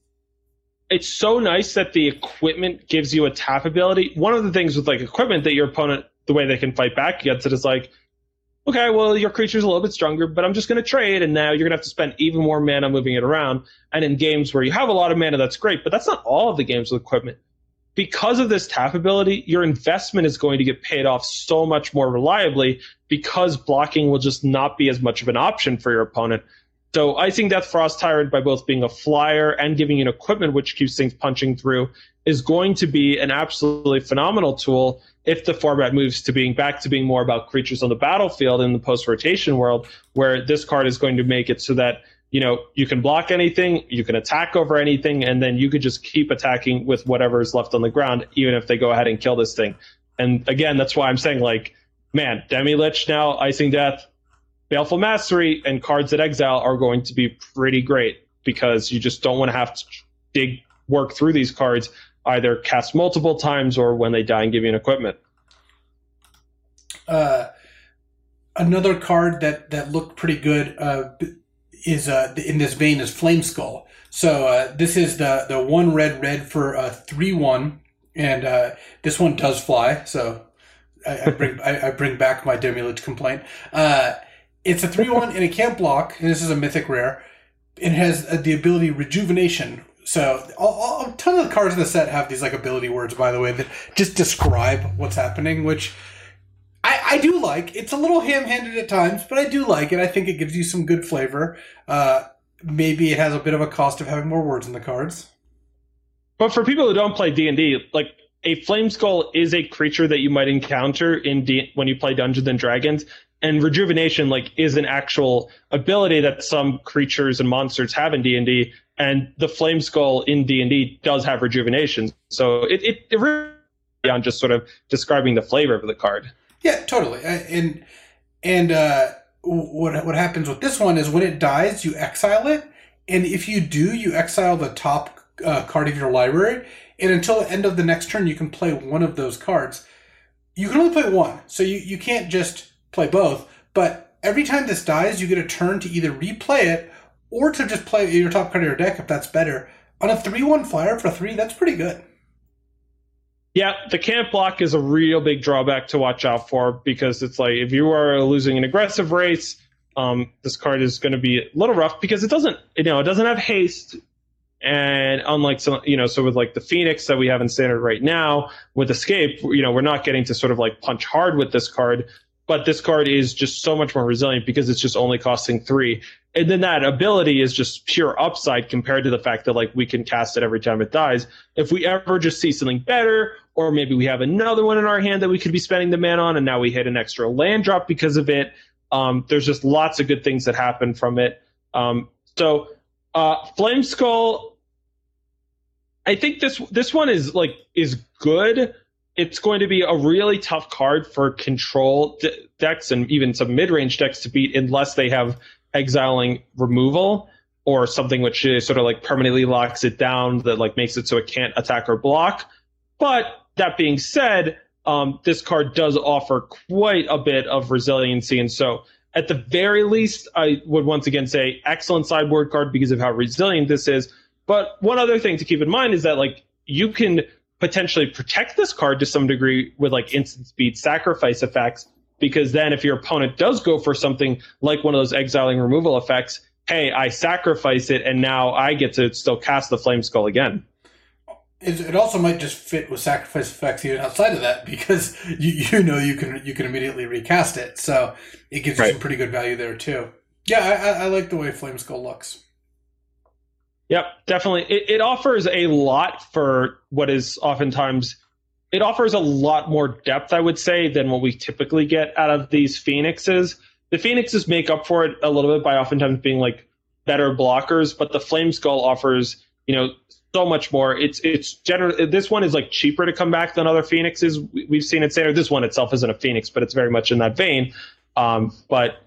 it's so nice that the equipment gives you a tap ability. One of the things with like equipment that your opponent, the way they can fight back against it is like, okay, well, your creature's a little bit stronger, but I'm just going to trade, and now you're going to have to spend even more mana moving it around. And in games where you have a lot of mana, that's great, but that's not all of the games with equipment. Because of this tap ability, your investment is going to get paid off so much more reliably because blocking will just not be as much of an option for your opponent. So Icing Death Frost Tyrant, by both being a flyer and giving you an equipment which keeps things punching through, is going to be an absolutely phenomenal tool if the format moves to being back to being more about creatures on the battlefield in the post-rotation world, where this card is going to make it so that, you know, you can block anything, you can attack over anything, and then you could just keep attacking with whatever is left on the ground, even if they go ahead and kill this thing. And again, that's why I'm saying, like, man, Demilich now, Icing Death, Baleful Mastery, and Cards that Exile are going to be pretty great, because you just don't want to have to work through these cards, either cast multiple times or when they die and give you an equipment. Another card that looked pretty good is in this vein is Flame Skull. So this is the one red for 3/1, and this one does fly. So I bring back my Demilich complaint. It's a 3/1 and it can't block, and this is a mythic rare. It has the ability Rejuvenation. So a ton of the cards in the set have these like ability words, by the way, that just describe what's happening, which I do like. It's a little ham-handed at times, but I do like it. I think it gives you some good flavor. Maybe it has a bit of a cost of having more words in the cards. But for people who don't play D&D, like a Flame Skull is a creature that you might encounter in when you play Dungeons and Dragons. And Rejuvenation, like, is an actual ability that some creatures and monsters have in D&D, and the Flame Skull in D&D does have Rejuvenation. So it really beyond just sort of describing the flavor of the card. Yeah, totally. And what happens with this one is when it dies, you exile it, and if you do, you exile the top card of your library, and until the end of the next turn, you can play one of those cards. You can only play one, so you can't just play both, but every time this dies, you get a turn to either replay it or to just play your top card of your deck if that's better. On a 3/1 flyer for 3, that's pretty good. Yeah, the can't block is a real big drawback to watch out for, because it's like if you are losing an aggressive race, this card is going to be a little rough because it doesn't have haste. And unlike some, so with like the Phoenix that we have in Standard right now with Escape, we're not getting to sort of like punch hard with this card. But this card is just so much more resilient because it's just only costing 3. And then that ability is just pure upside compared to the fact that, like, we can cast it every time it dies. If we ever just see something better, or maybe we have another one in our hand that we could be spending the mana on, and now we hit an extra land drop because of it, there's just lots of good things that happen from it. So Flame Skull, I think this one is good. It's going to be a really tough card for control decks and even some mid-range decks to beat unless they have exiling removal or something which sort of like permanently locks it down, that like makes it so it can't attack or block. But that being said, this card does offer quite a bit of resiliency. And so at the very least, I would once again say excellent sideboard card because of how resilient this is. But one other thing to keep in mind is that, like, you can potentially protect this card to some degree with like instant speed sacrifice effects, because then if your opponent does go for something like one of those exiling removal effects, hey, I sacrifice it and now I get to still cast the Flame Skull again. It also might just fit with sacrifice effects even outside of that, because you can immediately recast it, so it gives you some pretty good value there too. Yeah, I like the way Flame Skull looks. Yep, definitely. It offers a lot for what is oftentimes, it offers a lot more depth, I would say, than what we typically get out of these Phoenixes. The Phoenixes make up for it a little bit by oftentimes being like better blockers, but the Flame Skull offers, so much more. It's generally, this one is like cheaper to come back than other Phoenixes we've seen at Standard. This one itself isn't a Phoenix, but it's very much in that vein. But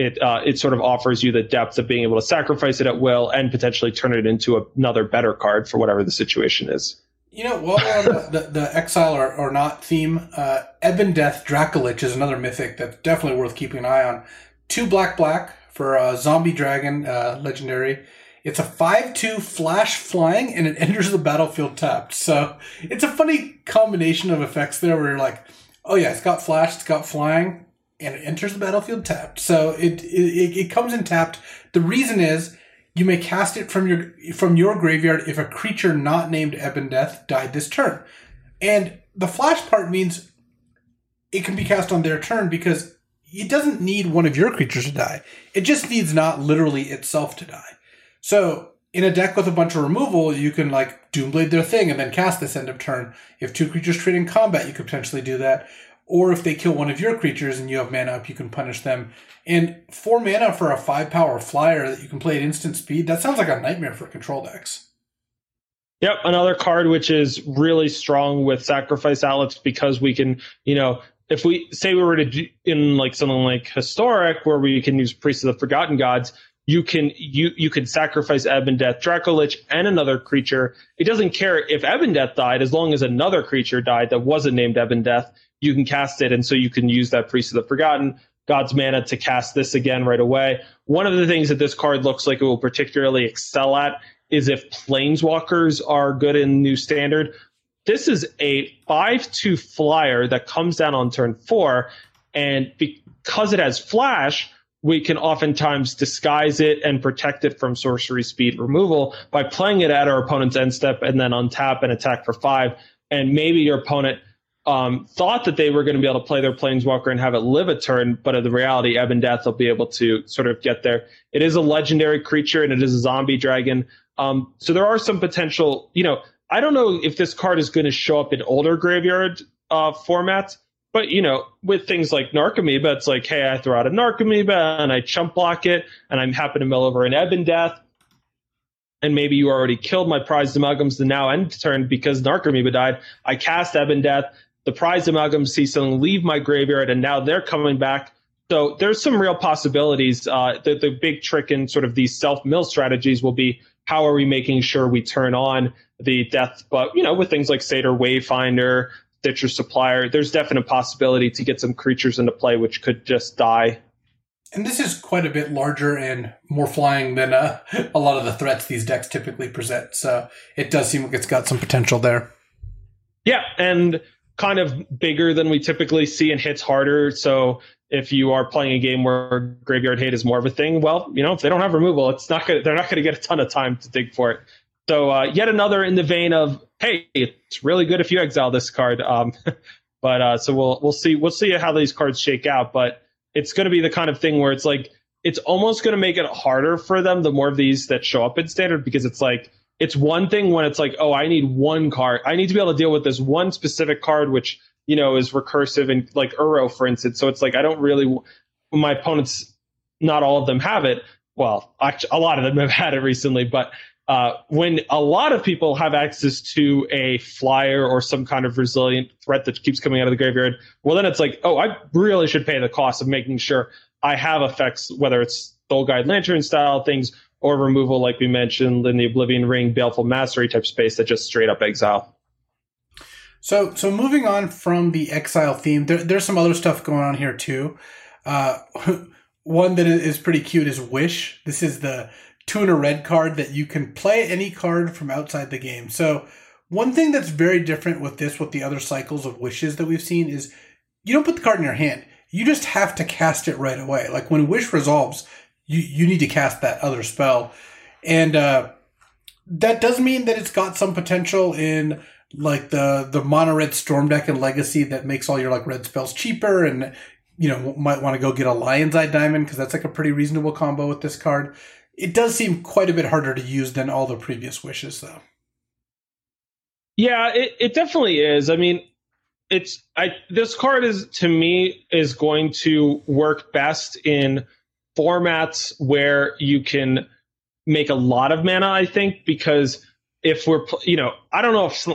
it sort of offers you the depth of being able to sacrifice it at will and potentially turn it into another better card for whatever the situation is. You know, while we're on the exile or not theme, Ebon Death Dracolich is another mythic that's definitely worth keeping an eye on. 2 black for a zombie dragon, legendary. It's a 5/2 flash flying, and it enters the battlefield tapped. So it's a funny combination of effects there where you're like, oh yeah, it's got flash, it's got flying, and it enters the battlefield tapped. So it comes in tapped. The reason is you may cast it from your graveyard if a creature not named Ebon Death died this turn. And the flash part means it can be cast on their turn because it doesn't need one of your creatures to die. It just needs not literally itself to die. So in a deck with a bunch of removal, you can like Doomblade their thing and then cast this end of turn. If 2 creatures trade in combat, you could potentially do that. Or if they kill one of your creatures and you have mana up, you can punish them. And 4 mana for a 5-power flyer that you can play at instant speed, that sounds like a nightmare for control decks. Yep, another card which is really strong with sacrifice outlets because we can, you know, if we say we were to do in like something like Historic where we can use Priest of the Forgotten Gods, you can sacrifice Ebon Death Dracolich and another creature. It doesn't care if Ebon Death died, as long as another creature died that wasn't named Ebon Death, you can cast it, and so you can use that Priest of the Forgotten God's mana to cast this again right away. One of the things that this card looks like it will particularly excel at is if Planeswalkers are good in New Standard. This is a 5/2 flyer that comes down on turn 4, and because it has flash, we can oftentimes disguise it and protect it from sorcery speed removal by playing it at our opponent's end step and then untap and attack for 5, and maybe your opponent thought that they were going to be able to play their Planeswalker and have it live a turn, but in the reality, Ebon Death will be able to sort of get there. It is a legendary creature, and it is a zombie dragon. So there are some potential, you know, I don't know if this card is going to show up in older graveyard formats, but, you know, with things like Narcomoeba, it's like, hey, I throw out a Narcomoeba, and I chump block it, and I happen to mill over an Ebon Death, and maybe you already killed my prized amalgams the now end turn because Narcomoeba died. I cast Ebon Death. The prize amalgam sees something leave my graveyard, and now they're coming back. So there's some real possibilities. The big trick in sort of these self-mill strategies will be how are we making sure we turn on the death? But, you know, with things like Satyr Wayfinder, Stitcher Supplier, there's definite possibility to get some creatures into play which could just die. And this is quite a bit larger and more flying than a lot of the threats these decks typically present. So it does seem like it's got some potential there. Yeah, and kind of bigger than we typically see and hits harder. So if you are playing a game where graveyard hate is more of a thing, well, you know, if they don't have removal, it's not gonna, they're not going to get a ton of time to dig for it. So yet another in the vein of, hey, it's really good if you exile this card. But so we'll see how these cards shake out. But it's going to be the kind of thing where it's like it's almost going to make it harder for them the more of these that show up in standard, because it's like, it's one thing when it's like, oh, I need one card. I need to be able to deal with this one specific card, which, you know, is recursive and like Uro, for instance. So it's like, I don't really, my opponents, not all of them have it. Well, actually, a lot of them have had it recently. But when a lot of people have access to a flyer or some kind of resilient threat that keeps coming out of the graveyard, well, then it's like, oh, I really should pay the cost of making sure I have effects, whether it's Soul Guide Lantern style things, or removal, like we mentioned, in the Oblivion Ring, Baleful Mastery type space that just straight up exile. So moving on from the exile theme, there's some other stuff going on here too. One that is pretty cute is Wish. This is the 2 and a red card that you can play any card from outside the game. So one thing that's very different with this, with the other cycles of Wishes that we've seen, is you don't put the card in your hand. You just have to cast it right away. Like when Wish resolves, you need to cast that other spell. And that does mean that it's got some potential in like the mono-red Storm deck in Legacy that makes all your like red spells cheaper, and you know, might want to go get a Lion's Eye Diamond because that's like a pretty reasonable combo with this card. It does seem quite a bit harder to use than all the previous Wishes though. Yeah, it definitely is. I mean, this card is, to me, is going to work best in formats where you can make a lot of mana, I think, because if we're, you know, I don't know if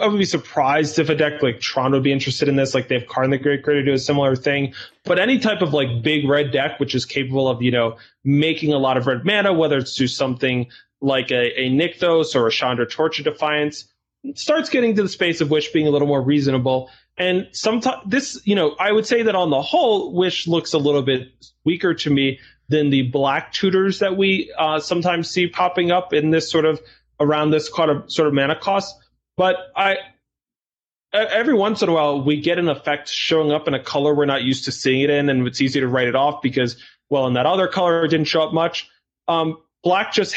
I would be surprised if a deck like Tron would be interested in this. Like they have Karn the Great Creator do a similar thing, but any type of like big red deck which is capable of, you know, making a lot of red mana, whether it's through something like a Nykthos or a Chandra Torture Defiance, starts getting to the space of Wish being a little more reasonable. And sometimes this, you know, I would say that on the whole, Wish looks a little bit weaker to me than the black tutors that we sometimes see popping up in this sort of around this sort of mana cost. But every once in a while, we get an effect showing up in a color we're not used to seeing it in, and it's easy to write it off because, well, in that other color, it didn't show up much. Black just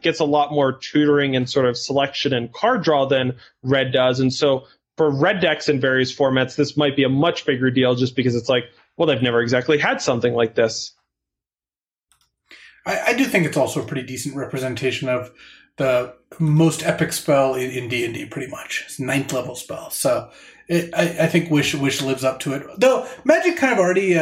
gets a lot more tutoring and sort of selection and card draw than red does. And so for red decks in various formats, this might be a much bigger deal just because it's like, well, they've never exactly had something like this. I do think it's also a pretty decent representation of the most epic spell in D&D, pretty much. It's a 9th level spell. So I think Wish lives up to it. Though Magic kind of already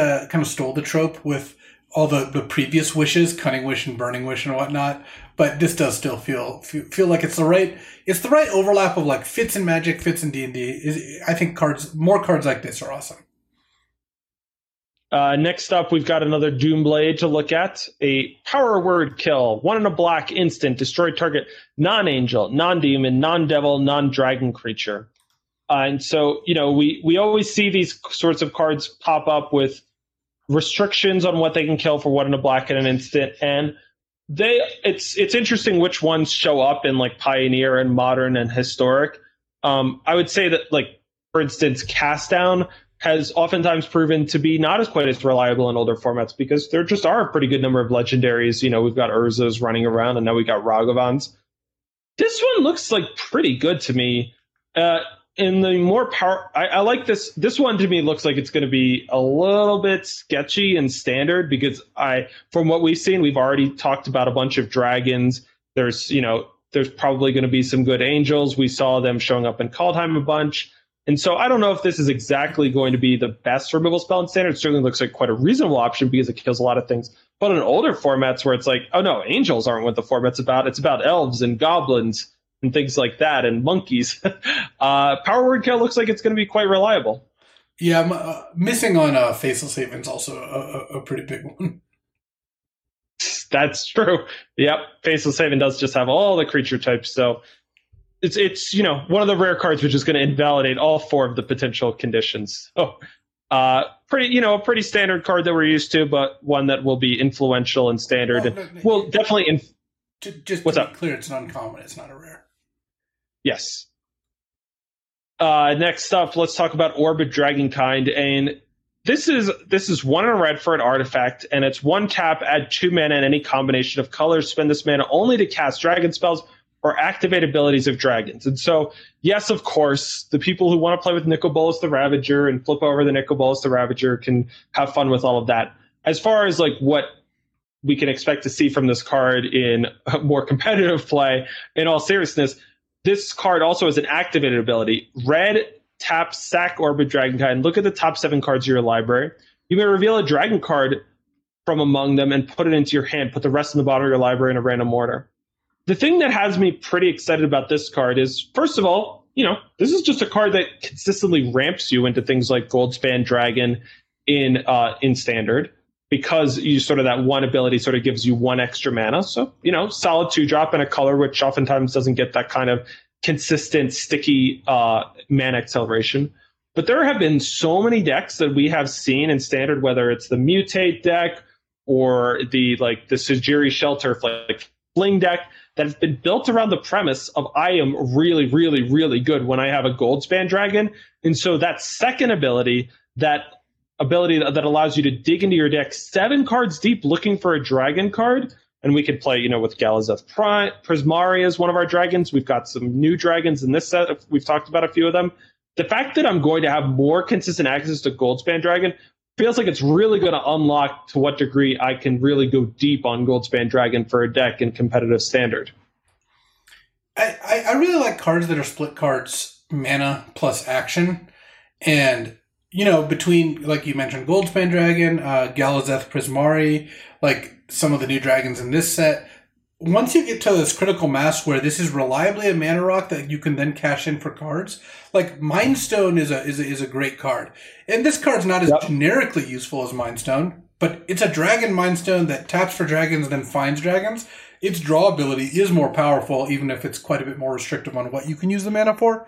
stole the trope with all the previous Wishes, Cunning Wish and Burning Wish and whatnot. But this does still feel like it's the right overlap of like fits in Magic, fits in D&D. I think more cards like this are awesome. Next up, we've got another Doomblade to look at. A power word kill. 1 and a black instant. Destroy target non-angel, non-demon, non-devil, non-dragon creature. And so, you know, we always see these sorts of cards pop up with restrictions on what they can kill for 1 and a black in an instant. And it's interesting which ones show up in like Pioneer and Modern and Historic. I would say that, like, for instance, Cast Down has oftentimes proven to be not as quite as reliable in older formats because there just are a pretty good number of legendaries. You know, we've got Urza's running around, and now we got Ragavans. This one looks like pretty good to me. In the more power, I like this. This one to me looks like it's going to be a little bit sketchy and standard because from what we've seen, we've already talked about a bunch of dragons. There's probably going to be some good angels. We saw them showing up in Kaldheim a bunch. And so I don't know if this is exactly going to be the best removal spell in standard. It certainly looks like quite a reasonable option because it kills a lot of things. But in older formats where it's like, oh no, angels aren't what the format's about. It's about elves and goblins and things like that and monkeys. Power word kill looks like it's going to be quite reliable. Yeah, missing on Faceless Haven is also a pretty big one. That's true. Yep, Faceless Haven does just have all the creature types, so... It's you know, one of the rare cards which is going to invalidate all four of the potential conditions. So, a pretty standard card that we're used to, but one that will be influential and standard. Be clear, it's an uncommon. It's not a rare. Yes. Next up, let's talk about Orbit Dragonkind, and this is 1 and a red for an artifact, and it's 1 tap, add 2 mana in any combination of colors. Spend this mana only to cast dragon spells or activate abilities of dragons. And so, yes, of course, the people who want to play with Nicobolus the Ravager and flip over the Nicobolus the Ravager can have fun with all of that. As far as like what we can expect to see from this card in more competitive play, in all seriousness, this card also is an activated ability. Red, tap, sack Orbit Dragonkind. Look at the top 7 cards of your library. You may reveal a dragon card from among them and put it into your hand. Put the rest in the bottom of your library in a random order. The thing that has me pretty excited about this card is, first of all, you know, this is just a card that consistently ramps you into things like Goldspan Dragon in Standard, because you sort of that one ability sort of gives you 1 extra mana. So, you know, solid 2-drop in a color, which oftentimes doesn't get that kind of consistent, sticky mana acceleration. But there have been so many decks that we have seen in Standard, whether it's the Mutate deck or the Sajiri Shelter Fling deck, that has been built around the premise of I am really, really, really good when I have a Goldspan Dragon. And so that second ability, that allows you to dig into your deck 7 cards deep looking for a dragon card. And we could play, you know, with Galazeth Prime, Prismari is one of our dragons. We've got some new dragons in this set. We've talked about a few of them. The fact that I'm going to have more consistent access to Goldspan Dragon feels like it's really going to unlock to what degree I can really go deep on Goldspan Dragon for a deck in competitive standard. I really like cards that are split cards, mana plus action. And, you know, between, like you mentioned, Goldspan Dragon, Galazeth Prismari, like some of the new dragons in this set, once you get to this critical mass where this is reliably a mana rock that you can then cash in for cards, like Mindstone is a great card. And this card's not as generically useful as Mindstone, but it's a dragon mind stone that taps for dragons and then finds dragons. Its draw ability is more powerful, even if it's quite a bit more restrictive on what you can use the mana for.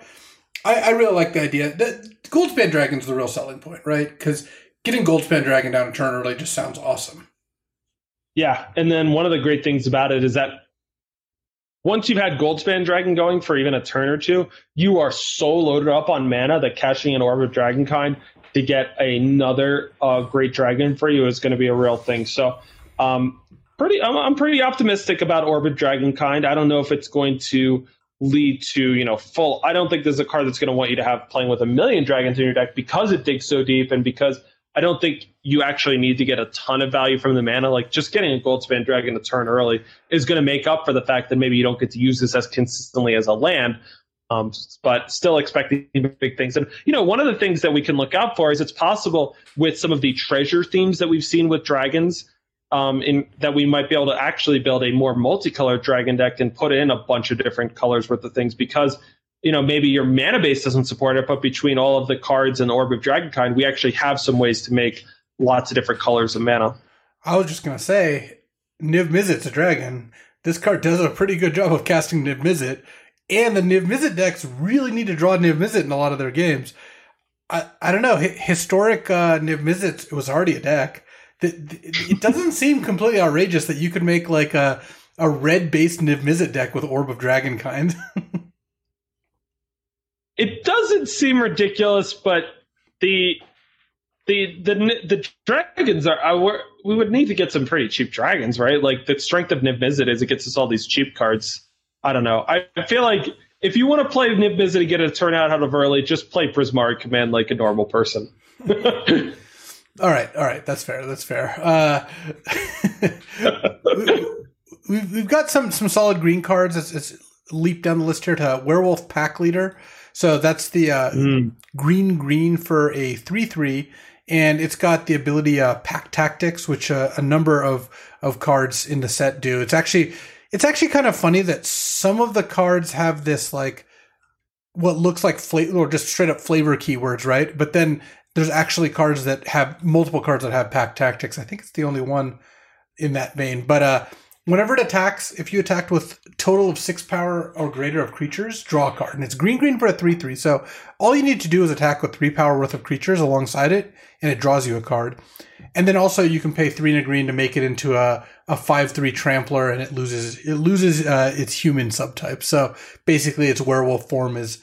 I really like the idea that Goldspan Dragon's the real selling point, right? Because getting Goldspan Dragon down a turn early just sounds awesome. Yeah, and then one of the great things about it is that once you've had Goldspan Dragon going for even a turn or two, you are so loaded up on mana that catching an Orb of Dragonkind to get another great dragon for you is going to be a real thing. So I'm pretty optimistic about Orb of Dragonkind. I don't know if it's going to lead to, you know, full. I don't think there's a card that's going to want you to have playing with a million dragons in your deck because it digs so deep, and because I don't think you actually need to get a ton of value from the mana. Like, just getting a Goldspan Dragon to turn early is going to make up for the fact that maybe you don't get to use this as consistently as a land, but still expecting big things. And, you know, one of the things that we can look out for is it's possible with some of the treasure themes that we've seen with dragons, that we might be able to actually build a more multicolored dragon deck and put in a bunch of different colors worth of things, because, you know, maybe your mana base doesn't support it, but between all of the cards and Orb of Dragonkind, we actually have some ways to make lots of different colors of mana. I was just going to say, Niv-Mizzet's a dragon. This card does a pretty good job of casting Niv-Mizzet, and the Niv-Mizzet decks really need to draw Niv-Mizzet in a lot of their games. I don't know. Historic Niv-Mizzet was already a deck. It doesn't seem completely outrageous that you could make like a red-based Niv-Mizzet deck with Orb of Dragonkind. It doesn't seem ridiculous, but the dragons are. We would need to get some pretty cheap dragons, right? Like, the strength of Niv-Mizzet is it gets us all these cheap cards. I don't know. I feel like if you want to play Niv-Mizzet and get a turnout out of early, just play Prismari Command like a normal person. All right, that's fair. We've got some solid green cards. It's leaped down the list here to Werewolf Pack Leader. So that's the green for a 3/3, and it's got the ability Pack Tactics, which a number of cards in the set do. It's actually kind of funny that some of the cards have this, like, what looks like or just straight up flavor keywords, right? But then there's actually cards that have multiple cards that have Pack Tactics. I think it's the only one in that vein. But whenever it attacks, if you attacked with total of 6 power or greater of creatures, draw a card. And it's green for a 3/3. So all you need to do is attack with 3 power worth of creatures alongside it, and it draws you a card. And then also you can pay 3 and a green to make it into a 5/3 trampler, and it loses its human subtype. So basically its werewolf form is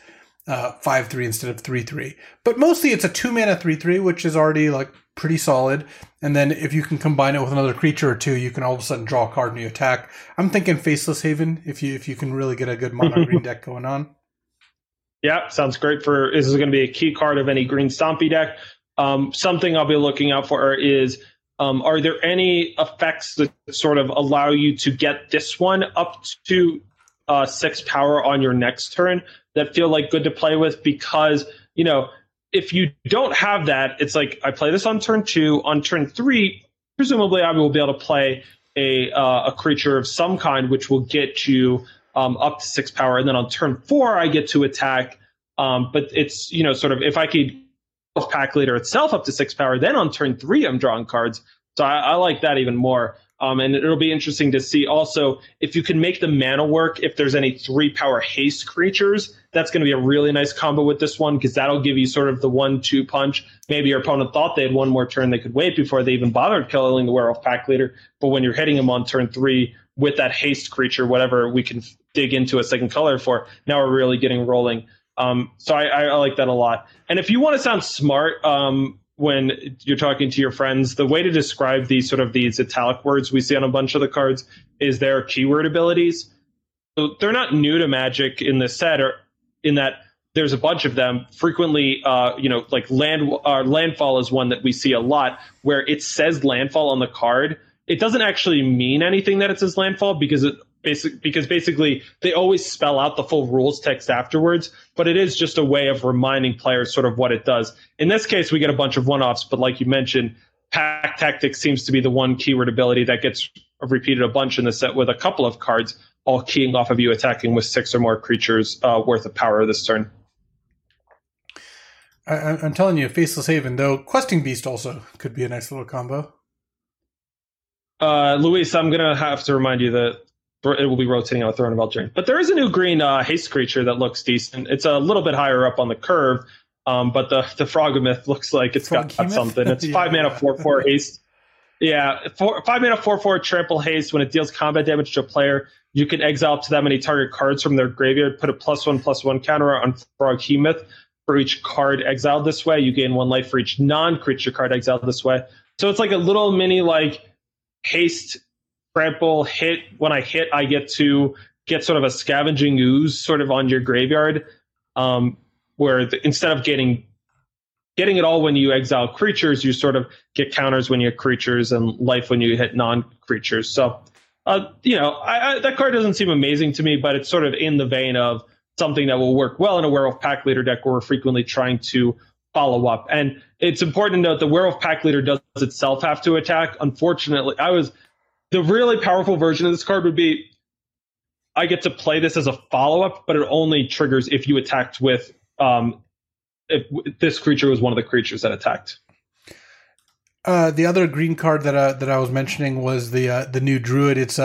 5/3 instead of 3/3. But mostly it's a 2-mana 3/3, which is already, like, pretty solid. And then if you can combine it with another creature or two, you can all of a sudden draw a card and you attack. I'm thinking Faceless Haven, if you can really get a good mono green deck going on. Yeah, sounds great. This is going to be a key card of any green stompy deck. Something I'll be looking out for is, are there any effects that sort of allow you to get this one up to 6 power on your next turn that feel like good to play with? Because, you know, if you don't have that, it's like, I play this on turn 2. On turn 3, presumably I will be able to play a creature of some kind, which will get you up to 6 power. And then on turn 4, I get to attack. But it's, you know, sort of, if I could Pack Leader itself up to 6 power, then on turn 3, I'm drawing cards. So I like that even more. And it'll be interesting to see also if you can make the mana work. If there's any 3-power haste creatures, that's going to be a really nice combo with this one, because that'll give you sort of the 1-2 punch. Maybe your opponent thought they had one more turn they could wait before they even bothered killing the Werewolf Pack Leader. But when you're hitting them on turn 3 with that haste creature, whatever we can dig into a second color for, now we're really getting rolling. So I like that a lot. And if you want to sound smart, when you're talking to your friends, the way to describe these italic words we see on a bunch of the cards is their keyword abilities. So they're not new to Magic in the set, or in that there's a bunch of them. Frequently, like landfall is one that we see a lot, where it says landfall on the card. It doesn't actually mean anything that it says landfall, because basically they always spell out the full rules text afterwards, but it is just a way of reminding players sort of what it does. In this case, we get a bunch of one-offs, but like you mentioned, Pack Tactics seems to be the one keyword ability that gets repeated a bunch in the set, with a couple of cards all keying off of you attacking with 6 or more creatures worth of power this turn. I'm telling you, Faceless Haven, though, Questing Beast also could be a nice little combo. Luis, I'm going to have to remind you that it will be rotating on Throne of Eldraine. But there is a new green haste creature that looks decent. It's a little bit higher up on the curve, but the Frogomyth looks like it's got something. It's 5 mana, 4/4 haste. Yeah, 5 mana, 4/4 trample haste. When it deals combat damage to a player, you can exile up to that many target cards from their graveyard, put a +1/+1 counter on Frogomyth for each card exiled this way. You gain 1 life for each non-creature card exiled this way. So it's like a little mini like haste, trample, hit. When I hit, I get to get sort of a scavenging ooze sort of on your graveyard, where instead of getting it all when you exile creatures, you sort of get counters when you hit creatures and life when you hit non-creatures. So, that card doesn't seem amazing to me, but it's sort of in the vein of something that will work well in a Werewolf Pack Leader deck where we're frequently trying to follow up. And it's important to note the Werewolf Pack Leader does itself have to attack. Unfortunately, the really powerful version of this card would be I get to play this as a follow-up, but it only triggers if you attacked with... if this creature was one of the creatures that attacked. The other green card that I was mentioning was the new Druid. It's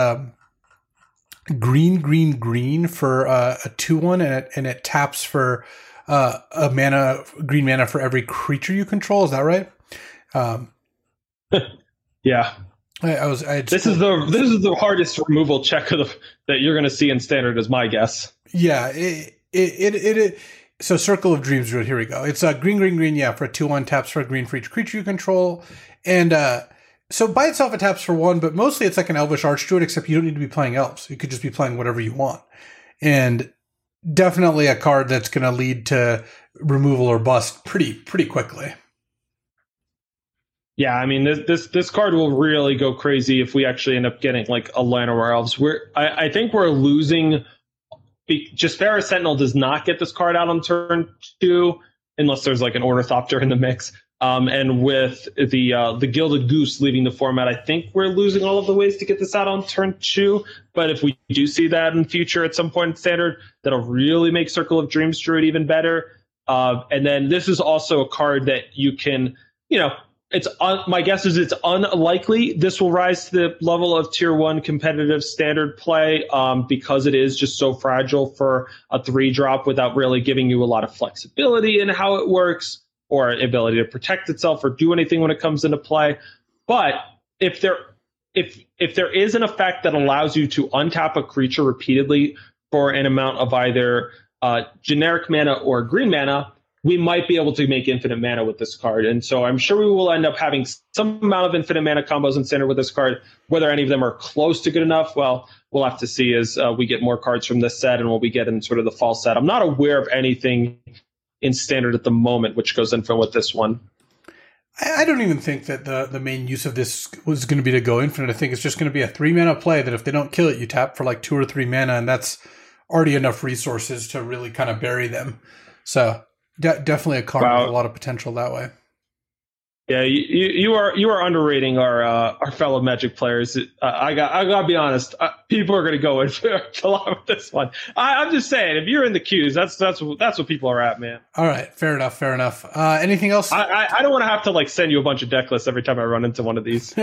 green for a 2/1, and it taps for a mana, green mana for every creature you control. Is that right? Yeah. This is the hardest removal check that you're going to see in Standard, is my guess. Yeah. So Circle of Dreams Druid, here we go. It's a green, yeah, for a 2/1, taps for a green for each creature you control. And so by itself it taps for 1, but mostly it's like an Elvish Archdruid, except you don't need to be playing elves. You could just be playing whatever you want. And definitely a card that's going to lead to removal or bust pretty quickly. Yeah, I mean, this card will really go crazy if we actually end up getting like a line of our elves. I think we're losing... Jaspera Sentinel does not get this card out on turn 2 unless there's like an Ornithopter in the mix. And with the Gilded Goose leaving the format, I think we're losing all of the ways to get this out on turn 2. But if we do see that in future at some point in Standard, that'll really make Circle of Dreams Druid even better. And then this is also a card that you can, my guess is it's unlikely this will rise to the level of tier 1 competitive Standard play, because it is just so fragile for a 3-drop without really giving you a lot of flexibility in how it works or ability to protect itself or do anything when it comes into play. But if there is an effect that allows you to untap a creature repeatedly for an amount of either generic mana or green mana, we might be able to make infinite mana with this card. And so I'm sure we will end up having some amount of infinite mana combos in Standard with this card. Whether any of them are close to good enough, well, we'll have to see as we get more cards from this set and what we get in sort of the fall set. I'm not aware of anything in Standard at the moment which goes infinite with this one. I don't even think that the main use of this was going to be to go infinite. I think it's just going to be a 3-mana play that if they don't kill it, you tap for like 2 or 3 mana, and that's already enough resources to really kind of bury them. So... definitely a card with a lot of potential that way. Yeah, you are underrating our fellow Magic players. I got to be honest. People are going to go in for a lot with this one. I'm just saying, if you're in the queues, that's what people are at, man. All right, fair enough. Anything else? I don't want to have to like send you a bunch of deck lists every time I run into one of these.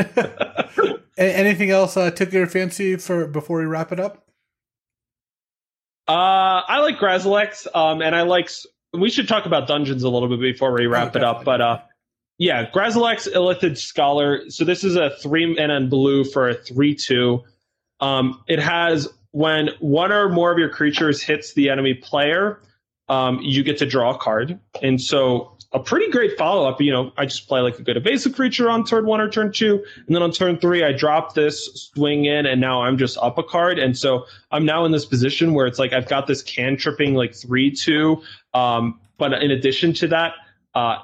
Anything else took your fancy for before we wrap it up? I like Grazalex, and I like. We should talk about dungeons a little bit before we wrap it up. But yeah, Grazalex, Illithid Scholar. So this is a 3-mana and blue for a 3/2. It has when one or more of your creatures hits the enemy player, you get to draw a card. And so a pretty great follow-up. I just play like a good evasive creature on turn 1 or turn 2. And then on turn 3, I drop this, swing in, and now I'm just up a card. And so I'm now in this position where it's like I've got this cantripping like 3/2. But in addition to that,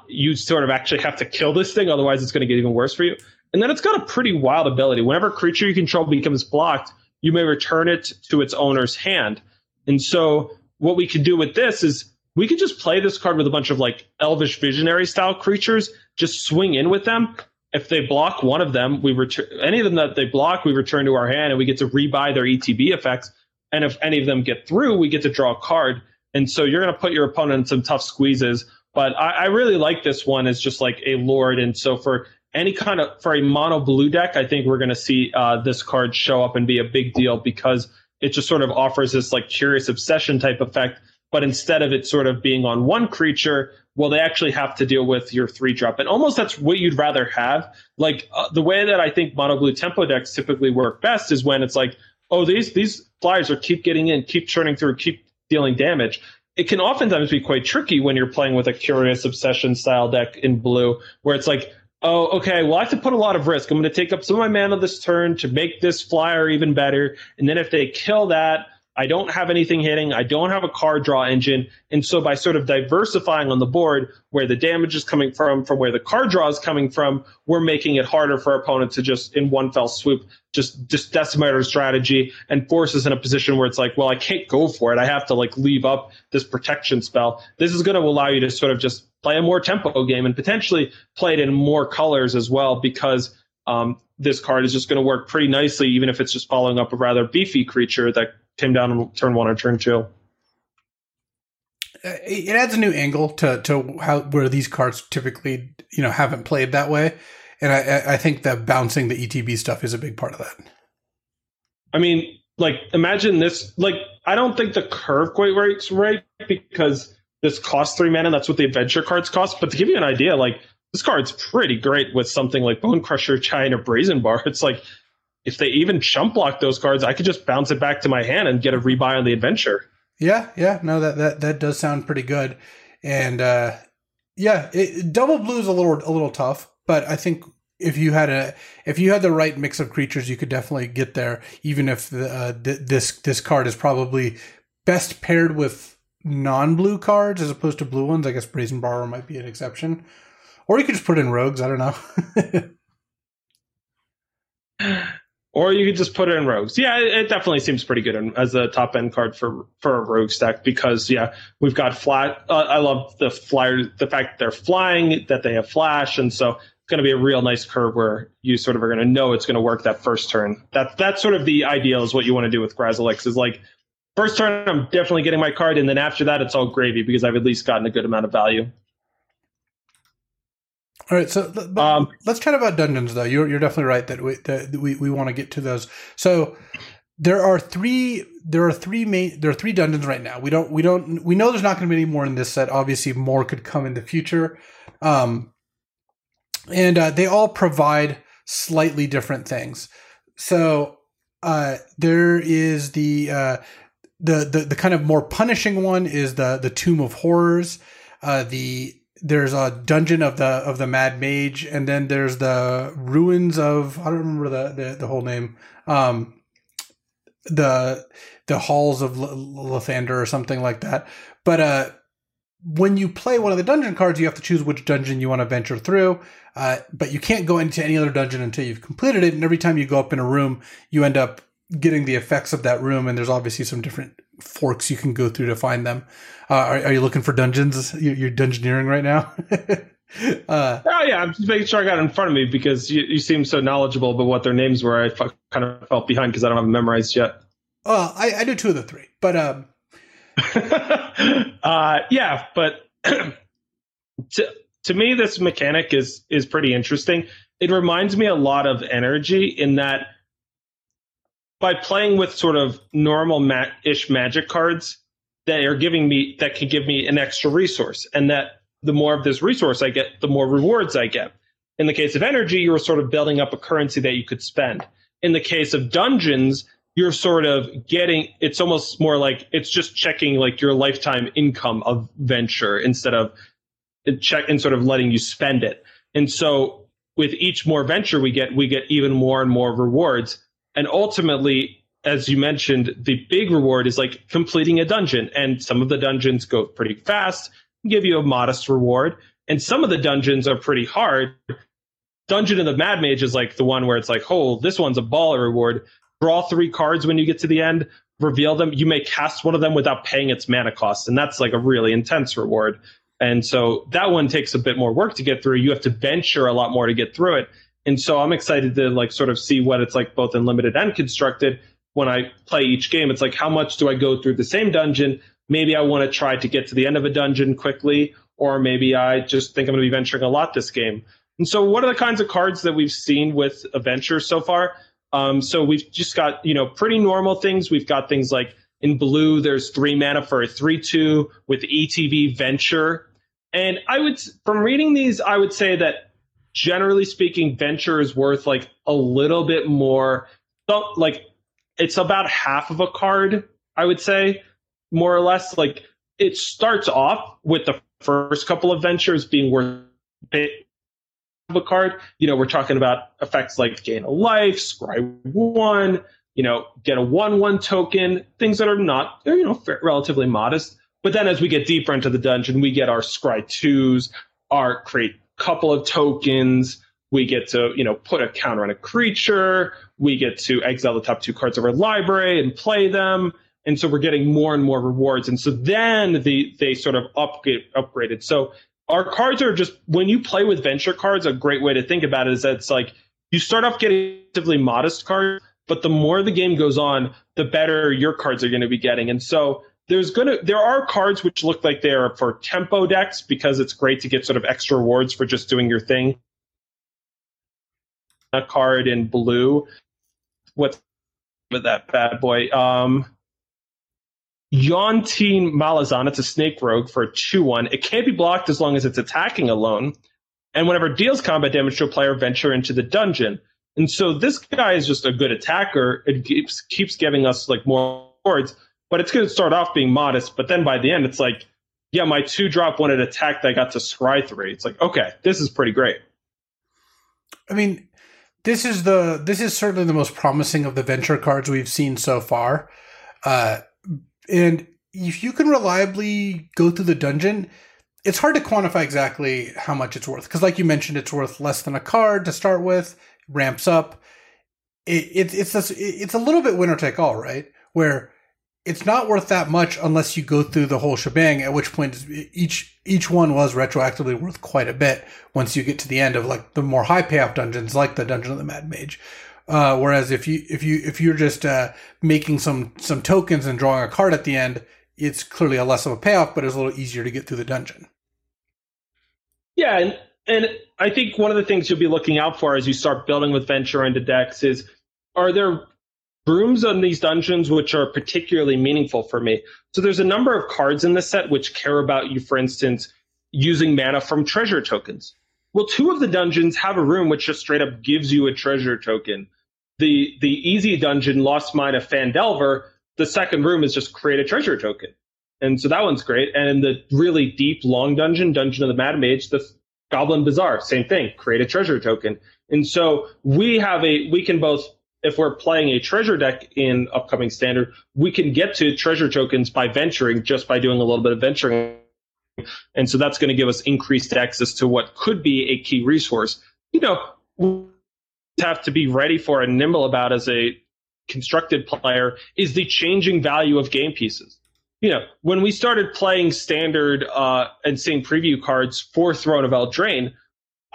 you sort of actually have to kill this thing. Otherwise, it's going to get even worse for you. And then it's got a pretty wild ability. Whenever a creature you control becomes blocked, you may return it to its owner's hand. And so what we can do with this is we can just play this card with a bunch of like Elvish Visionary style creatures, just swing in with them. If they block one of them, we return any of them that they block, we return to our hand, and we get to rebuy their ETB effects. And if any of them get through, we get to draw a card. And so you're going to put your opponent in some tough squeezes. But I really like this one as just like a lord. And so for any kind of, for a mono blue deck, I think we're going to see this card show up and be a big deal, because it just sort of offers this like curious obsession type effect. But instead of it sort of being on one creature, well, they actually have to deal with your 3-drop. And almost that's what you'd rather have. Like the way that I think mono blue tempo decks typically work best is when it's like, oh, these flyers are keep getting in, keep churning through, keep dealing damage. It can oftentimes be quite tricky when you're playing with a curious obsession style deck in blue, where it's like, oh, okay, well, I have to put a lot of risk. I'm going to take up some of my mana this turn to make this flyer even better. And then if they kill that, I don't have anything hitting. I don't have a card draw engine. And so by sort of diversifying on the board where the damage is coming from where the card draw is coming from, we're making it harder for opponents to just in one fell swoop just decimate our strategy and force us in a position where it's like, well, I can't go for it. I have to like leave up this protection spell. This is going to allow you to sort of just play a more tempo game and potentially play it in more colors as well, because this card is just going to work pretty nicely, even if it's just following up a rather beefy creature that came down on turn 1 or turn 2. It adds a new angle to how where these cards typically, you know, haven't played that way, and I think that bouncing the ETB stuff is a big part of that. I mean, like imagine this. Like I don't think the curve quite works right, because this costs 3 mana, and that's what the adventure cards cost. But to give you an idea, like this card's pretty great with something like Bone Crusher Giant or Brazen Bar. It's like if they even chump block those cards, I could just bounce it back to my hand and get a rebuy on the adventure. Yeah, no, that does sound pretty good, and double blue is a little tough, but I think if you had the right mix of creatures, you could definitely get there. Even if this card is probably best paired with non-blue cards as opposed to blue ones. I guess Brazen Borrower might be an exception. Or you could just put in rogues, I don't know. Or you could just put it in rogues. Yeah, it definitely seems pretty good as a top-end card for a rogue stack, because, yeah, we've got flat. I love the flyer, the fact that they're flying, that they have flash, and so it's going to be a real nice curve where you sort of are going to know it's going to work that first turn. That's sort of the ideal is what you want to do with Grazalix, is like, first turn, I'm definitely getting my card, and then after that, it's all gravy because I've at least gotten a good amount of value. All right, so let's chat about dungeons, though. You're definitely right that we want to get to those. So there are three dungeons right now. We know there's not going to be any more in this set. Obviously, more could come in the future, and they all provide slightly different things. So there is the kind of more punishing one is the Tomb of Horrors. There's a Dungeon of the Mad Mage, and then there's the Ruins of, I don't remember the whole name, the Halls of Lathander or something like that. But when you play one of the dungeon cards, you have to choose which dungeon you want to venture through, but you can't go into any other dungeon until you've completed it. And every time you go up in a room, you end up getting the effects of that room, and there's obviously some different forks you can go through to find them. Are you looking for dungeons? You're dungeoneering right now? Yeah, I'm just making sure I got it in front of me, because you seem so knowledgeable about what their names were. I kind of felt behind because I don't have them memorized yet. Well, I do 2 of the 3, but yeah, but to me this mechanic is pretty interesting. It reminds me a lot of Energy, in that by playing with sort of normal ish magic cards that can give me an extra resource, and that the more of this resource I get, the more rewards I get. In the case of Energy, you're sort of building up a currency that you could spend. In the case of Dungeons, you're sort of getting, it's almost more like it's just checking like your lifetime income of venture instead of sort of letting you spend it. And so with each more venture we get even more and more rewards. And ultimately, as you mentioned, the big reward is like completing a dungeon. And some of the dungeons go pretty fast and give you a modest reward. And some of the dungeons are pretty hard. Dungeon of the Mad Mage is like the one where it's like, oh, this one's a baller reward. Draw 3 cards when you get to the end, reveal them. You may cast one of them without paying its mana cost. And that's like a really intense reward. And so that one takes a bit more work to get through. You have to venture a lot more to get through it. And so I'm excited to like sort of see what it's like both in limited and constructed. When I play each game, it's like, how much do I go through the same dungeon? Maybe I want to try to get to the end of a dungeon quickly, or maybe I just think I'm going to be venturing a lot this game. And so what are the kinds of cards that we've seen with Adventures so far? So we've just got, you know, pretty normal things. We've got things like in blue, there's 3 mana for a 3/2 with ETV Venture. And I would, from reading these, I would say that generally speaking, Venture is worth like a little bit more. So, like, it's about half of a card, I would say, more or less. Like, it starts off with the first couple of Ventures being worth a bit of a card. You know, we're talking about effects like gain a life, scry 1, you know, get a 1/1 token, things that are not, you know, relatively modest. But then as we get deeper into the dungeon, we get our scry 2s, our create couple of tokens. We get to, you know, put a counter on a creature. We get to exile the top 2 cards of our library and play them. And so we're getting more and more rewards. And so then they sort of upgraded. So our cards are just, when you play with Venture cards, a great way to think about it is that it's like you start off getting relatively modest cards, but the more the game goes on, the better your cards are going to be getting. And so there are cards which look like they are for tempo decks, because it's great to get sort of extra rewards for just doing your thing. A card in blue, what's with that bad boy? Yontin Malazan, it's a snake rogue for a 2/1. It can't be blocked as long as it's attacking alone. And whenever it deals combat damage to a player, Venture into the dungeon. And so this guy is just a good attacker. It keeps giving us like more rewards. But it's going to start off being modest. But then by the end, it's like, yeah, my 2-drop wanted attack that I got to scry 3. It's like, okay, this is pretty great. I mean, this is certainly the most promising of the Venture cards we've seen so far. And if you can reliably go through the dungeon, it's hard to quantify exactly how much it's worth. Because like you mentioned, it's worth less than a card to start with, ramps up. It's a little bit winner take all, right? Where it's not worth that much unless you go through the whole shebang, at which point each one was retroactively worth quite a bit once you get to the end of like the more high payoff dungeons, like the Dungeon of the Mad Mage. Whereas if you're just making some tokens and drawing a card at the end, it's clearly a less of a payoff, but it's a little easier to get through the dungeon. Yeah, and I think one of the things you'll be looking out for as you start building with Venture into decks is, are there rooms on these dungeons which are particularly meaningful for me? So there's a number of cards in this set which care about you, for instance, using mana from treasure tokens. Well, 2 of the dungeons have a room which just straight up gives you a treasure token. The easy dungeon, Lost Mine of Phandelver, the second room is just create a treasure token. And so that one's great. And in the really deep, long dungeon, Dungeon of the Mad Mage, the Goblin Bazaar, same thing, create a treasure token. And so we can both, if we're playing a treasure deck in upcoming standard, we can get to treasure tokens by venturing, just by doing a little bit of venturing. And so that's going to give us increased access to what could be a key resource. You know, we have to be ready for and nimble about as a constructed player is the changing value of game pieces. You know, when we started playing standard and seeing preview cards for Throne of Eldraine,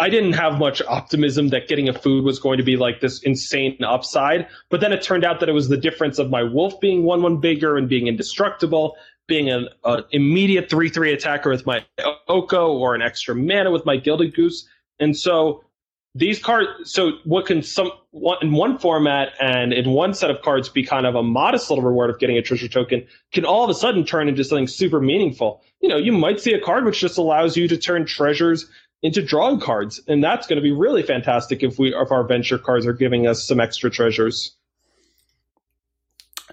I didn't have much optimism that getting a food was going to be like this insane upside. But then it turned out that it was the difference of my wolf being 1/1 bigger and being indestructible, being an immediate 3/3 attacker with my Oko, or an extra mana with my Gilded Goose. And so these cards, so what can in one format and in one set of cards be kind of a modest little reward of getting a treasure token can all of a sudden turn into something super meaningful. You know, you might see a card which just allows you to turn treasures into drawing cards, and that's going to be really fantastic if our Venture cards are giving us some extra treasures.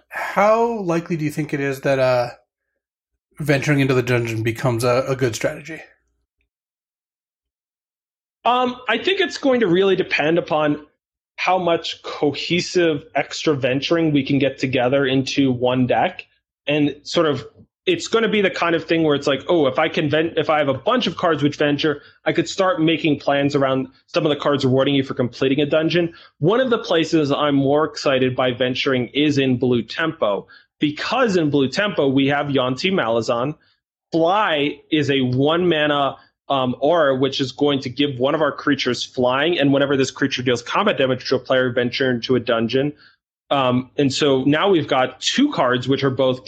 How likely do you think it is that venturing into the dungeon becomes a good strategy? I think it's going to really depend upon how much cohesive extra venturing we can get together into one deck, and sort of, it's going to be the kind of thing where it's like, oh, if I have a bunch of cards which venture, I could start making plans around some of the cards rewarding you for completing a dungeon. One of the places I'm more excited by venturing is in blue tempo, because in blue tempo we have Yonti Malazan. Fly is a 1-mana aura which is going to give one of our creatures flying, and whenever this creature deals combat damage to a player, venture into a dungeon. And so now we've got 2 cards which are both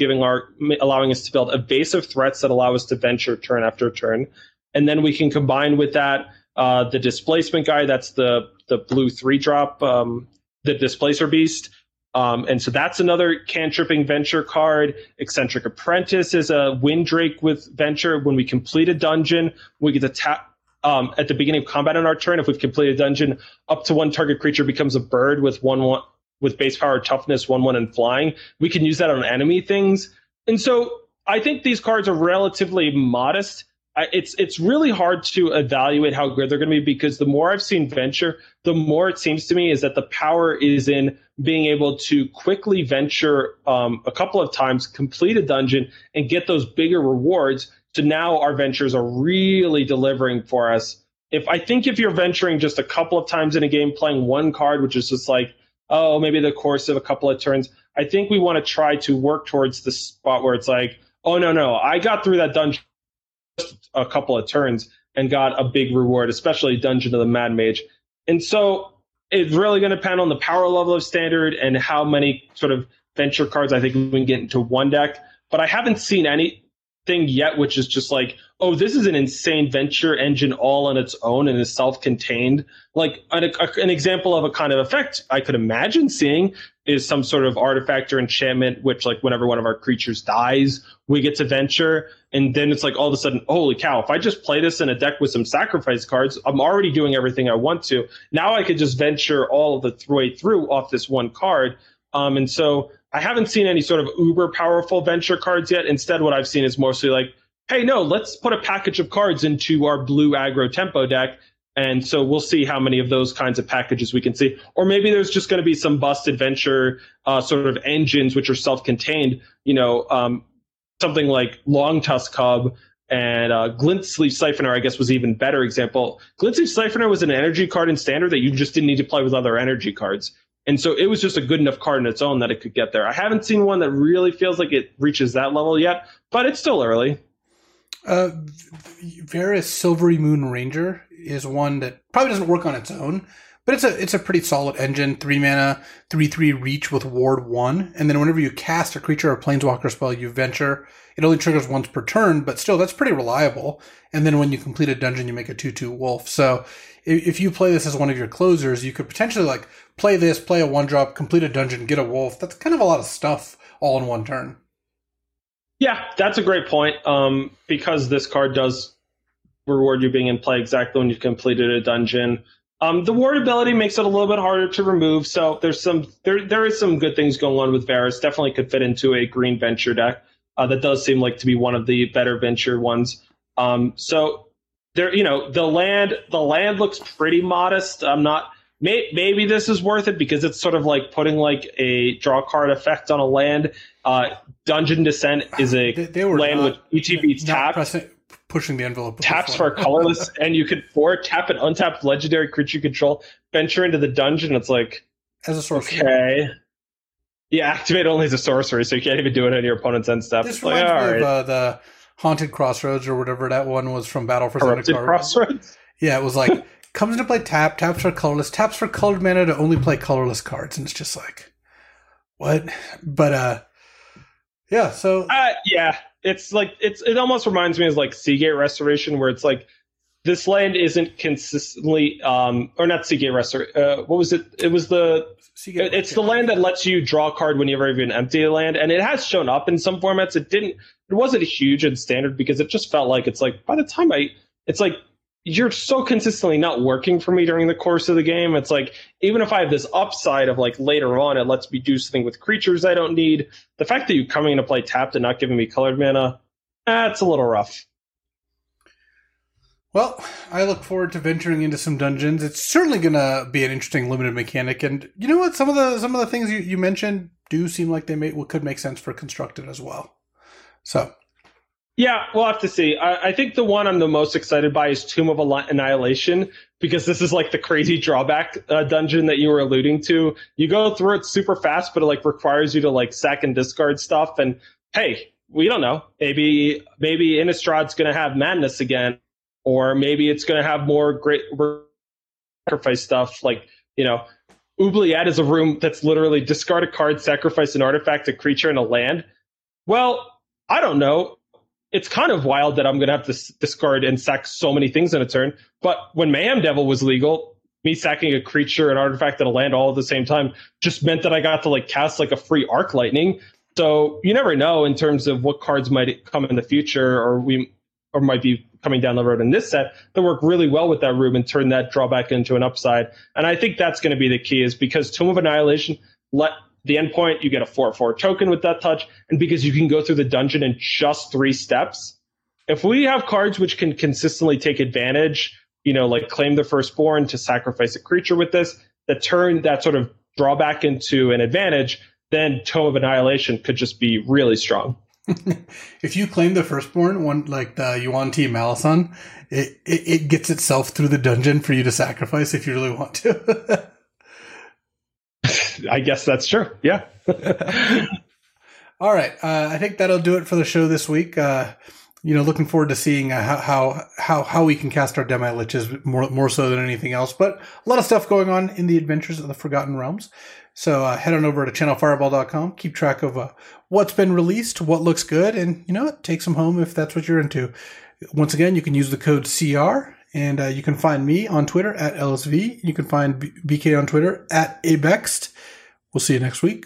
allowing us to build evasive threats that allow us to venture turn after turn. And then we can combine with that The displacement guy, that's the blue 3-drop, the Displacer Beast. And so that's another cantripping Venture card. Eccentric Apprentice is a Windrake with Venture. When we complete a dungeon, we get to tap at the beginning of combat on our turn. If we've completed a dungeon, up to one target creature becomes a bird with one with base power, toughness, 1/1, and flying. We can use that on enemy things. And so I think these cards are relatively modest. It's really hard to evaluate how good they're going to be, because the more I've seen Venture, the more it seems to me is that the power is in being able to quickly venture a couple of times, complete a dungeon, and get those bigger rewards. So now our ventures are really delivering for us. I think if you're venturing just a couple of times in a game, playing one card, which is just like, oh, maybe the course of a couple of turns, I think we want to try to work towards the spot where it's like, oh, no, I got through that dungeon a couple of turns and got a big reward, especially Dungeon of the Mad Mage. And so it's really going to depend on the power level of Standard and how many sort of venture cards I think we can get into one deck. But I haven't seen anything yet which is just like, oh, this is an insane venture engine all on its own and is self-contained. Like an example of a kind of effect I could imagine seeing is some sort of artifact or enchantment, which like whenever one of our creatures dies, we get to venture. And then it's like all of a sudden, holy cow, if I just play this in a deck with some sacrifice cards, I'm already doing everything I want to. Now I could just venture all the way through off this one card. And so I haven't seen any sort of uber powerful venture cards yet. Instead, what I've seen is mostly like, hey, no, let's put a package of cards into our blue aggro tempo deck. And so we'll see how many of those kinds of packages we can see. Or maybe there's just going to be some busted venture sort of engines which are self-contained, something like Long Tusk Cub and Glintsleeve Siphoner, I guess, was an even better example. Glintsleeve Siphoner was an energy card in Standard that you just didn't need to play with other energy cards. And so it was just a good enough card on its own that it could get there. I haven't seen one that really feels like it reaches that level yet, but it's still early. Vera's Silvery Moon Ranger is one that probably doesn't work on its own, but it's a pretty solid engine. 3 mana, 3/3 reach with ward 1, and then whenever you cast a creature or planeswalker spell, you venture. It only triggers once per turn, but still that's pretty reliable. And then when you complete a dungeon, you make a 2/2 wolf. So if you play this as one of your closers, you could potentially like play a 1-drop, complete a dungeon, get a wolf. That's kind of a lot of stuff all in one turn. Yeah, that's a great point, because this card does reward you being in play exactly when you've completed a dungeon. The ward ability makes it a little bit harder to remove, so there is some good things going on with Varus. Definitely could fit into a green venture deck. That does seem like to be one of the better venture ones. So there, the land looks pretty modest. Maybe this is worth it because it's sort of like putting like a draw card effect on a land. Dungeon Descent is a land with ETB's taps. Pushing the envelope. Taps for colorless, and you could tap an untapped legendary creature control, venture into the dungeon. It's like... as a sorcery. Okay. Yeah, activate only as a sorcery, so you can't even do it on your opponent's end step. This reminds me of the Haunted Crossroads or whatever that one was from Battle for Corrupted Zendikar. Crossroads? Yeah, it was like... comes into play taps for colorless, taps for colored mana to only play colorless cards, and it's just like, what? But yeah, so it's like it almost reminds me of like Seagate Restoration, where it's like this land isn't consistently or not Seagate Restoration. What was it? It was the Seagate. It's the land that lets you draw a card whenever you empty a land, and it has shown up in some formats. It wasn't huge in Standard because it just felt like it's like by the time it's like, you're so consistently not working for me during the course of the game. It's like, even if I have this upside of like later on, it lets me do something with creatures I don't need. The fact that you coming into play tapped and not giving me colored mana, that's a little rough. Well, I look forward to venturing into some dungeons. It's certainly going to be an interesting limited mechanic. And you know what? Some of the things you mentioned do seem like they could make sense for constructed as well. So... yeah, we'll have to see. I think the one I'm the most excited by is Tomb of Annihilation, because this is like the crazy drawback dungeon that you were alluding to. You go through it super fast, but it like requires you to like sack and discard stuff. And hey, we don't know. Maybe Innistrad's going to have madness again, or maybe it's going to have more great sacrifice stuff. Like, Oubliette is a room that's literally discard a card, sacrifice an artifact, a creature, and a land. Well, I don't know. it's kind of wild that I'm going to have to discard and sack so many things in a turn. But when Mayhem Devil was legal, me sacking a creature, an artifact, and a land all at the same time just meant that I got to like cast like a free Arc Lightning. So you never know in terms of what cards might come in the future or might be coming down the road in this set that work really well with that room and turn that drawback into an upside. And I think that's going to be the key, is because Tomb of Annihilation, let the endpoint, you get a 4/4 token with that touch, and because you can go through the dungeon in just 3 steps. If we have cards which can consistently take advantage, you know, like Claim the Firstborn to sacrifice a creature with this, that turn that sort of drawback into an advantage, then Tomb of Annihilation could just be really strong. If you Claim the Firstborn, one like the Yuan Ti Malison, it gets itself through the dungeon for you to sacrifice if you really want to. I guess that's true. Yeah. All right. I think that'll do it for the show this week. You know, looking forward to seeing how we can cast our Demi-Liches more so than anything else. But a lot of stuff going on in the Adventures of the Forgotten Realms. So head on over to channelfireball.com. Keep track of what's been released, what looks good, and, you know, take some home if that's what you're into. Once again, you can use the code CR. And you can find me on Twitter at LSV. You can find BK on Twitter at Abext. We'll see you next week.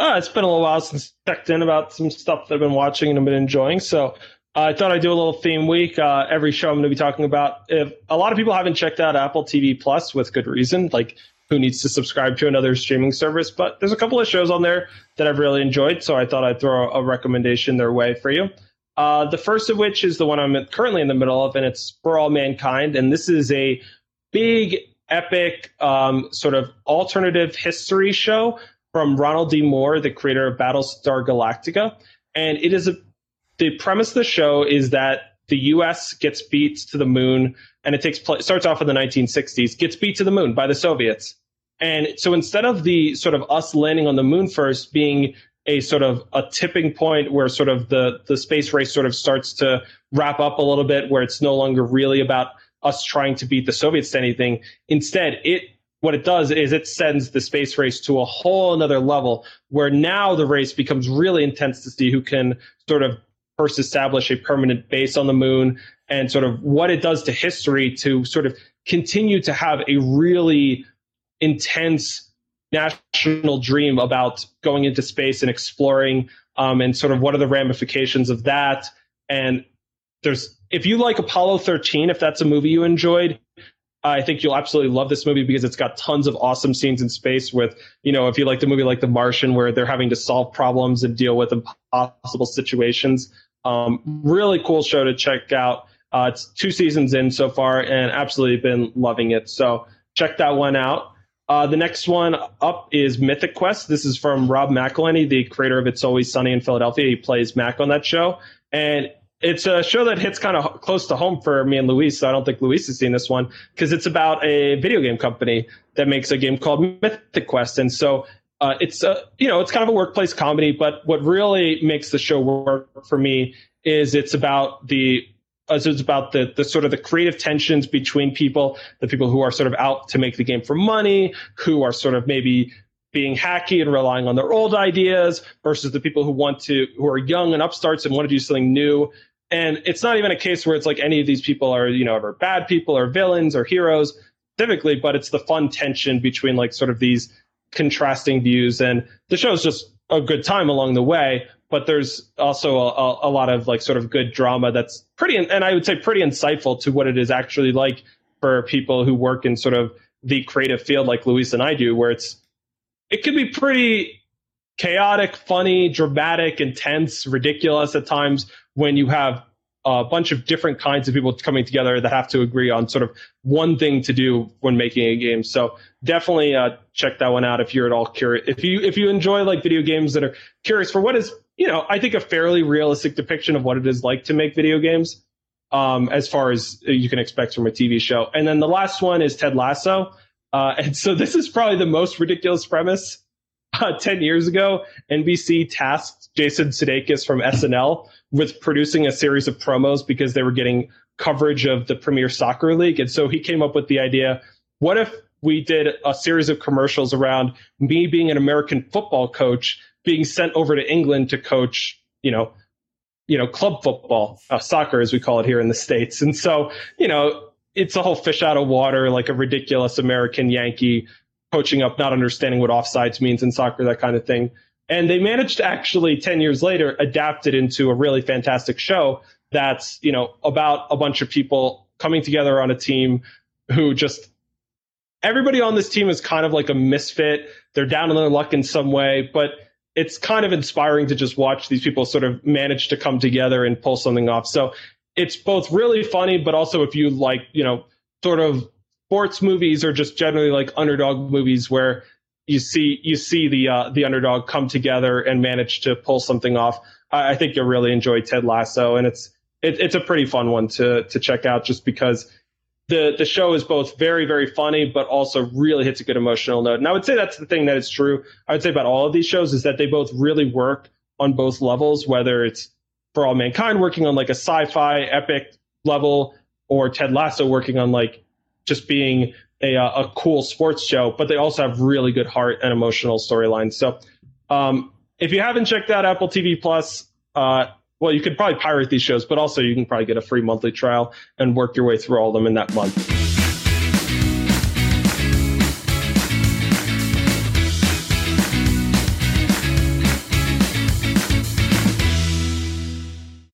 It's been a little while since I checked in about some stuff that I've been watching and I've been enjoying. So I thought I'd do a little theme week. Every show I'm going to be talking about. If a lot of people haven't checked out Apple TV Plus, with good reason, like who needs to subscribe to another streaming service? But there's a couple of shows on there that I've really enjoyed. So I thought I'd throw a recommendation their way for you. The first of which is the one I'm currently in the middle of, and it's For All Mankind. And this is a big, epic sort of alternative history show from Ronald D. Moore, the creator of Battlestar Galactica. And it is the premise of the show is that the U.S. gets beat to the moon, and it starts off in the 1960s, gets beat to the moon by the Soviets. And so instead of the sort of us landing on the moon first being a sort of a tipping point where sort of the space race sort of starts to wrap up a little bit, where it's no longer really about us trying to beat the Soviets to anything. Instead, what it does is it sends the space race to a whole another level, where now the race becomes really intense to see who can sort of first establish a permanent base on the moon, and sort of what it does to history to sort of continue to have a really intense national dream about going into space and exploring, and sort of what are the ramifications of that. And if you like Apollo 13, if that's a movie you enjoyed, I think you'll absolutely love this movie, because it's got tons of awesome scenes in space with, you know, if you like the movie like The Martian, where they're having to solve problems and deal with impossible situations. Really cool show to check out. It's 2 seasons in so far, and absolutely been loving it. So check that one out. The next one up is Mythic Quest. This is from Rob McElhenney, the creator of It's Always Sunny in Philadelphia. He plays Mac on that show. And it's a show that hits kind of close to home for me and Luis, so I don't think Luis has seen this one, because it's about a video game company that makes a game called Mythic Quest. And so it's kind of a workplace comedy, but what really makes the show work for me is it's about the sort of the creative tensions between people, the people who are sort of out to make the game for money, who are sort of maybe being hacky and relying on their old ideas, versus the people who are young and upstarts and want to do something new. And it's not even a case where it's like any of these people are, you know, ever bad people or villains or heroes specifically, but it's the fun tension between like sort of these contrasting views. And the show is just a good time along the way. But there's also a lot of like sort of good drama that's pretty, and I would say pretty insightful to what it is actually like for people who work in sort of the creative field like Luis and I do, where it can be pretty chaotic, funny, dramatic, intense, ridiculous at times, when you have a bunch of different kinds of people coming together that have to agree on sort of one thing to do when making a game. So definitely check that one out if you're at all curious. If you enjoy like video games that are curious for what is, you know, I think a fairly realistic depiction of what it is like to make video games, as far as you can expect from a TV show. And then the last one is Ted Lasso. And so this is probably the most ridiculous premise. 10 years ago, NBC tasked Jason Sudeikis from SNL with producing a series of promos, because they were getting coverage of the Premier Soccer League. And so he came up with the idea, what if we did a series of commercials around me being an American football coach being sent over to England to coach club football, soccer, as we call it here in the States. And so, it's a whole fish out of water, like a ridiculous American Yankee coaching up, not understanding what offsides means in soccer, that kind of thing. And they managed to actually 10 years later adapt it into a really fantastic show that's, about a bunch of people coming together on a team who just, everybody on this team is kind of like a misfit. They're down on their luck in some way, but it's kind of inspiring to just watch these people sort of manage to come together and pull something off. So it's both really funny, but also if you like, sort of sports movies or just generally like underdog movies where you see the underdog come together and manage to pull something off, I think you'll really enjoy Ted Lasso. And it's a pretty fun one to check out just because the show is both very, very funny, but also really hits a good emotional note. And I would say that's the thing that is true, I would say, about all of these shows, is that they both really work on both levels, whether it's For All Mankind working on like a sci-fi epic level or Ted Lasso working on like just being a cool sports show, but they also have really good heart and emotional storylines. So if you haven't checked out Apple TV Plus, well, you could probably pirate these shows, but also you can probably get a free monthly trial and work your way through all of them in that month.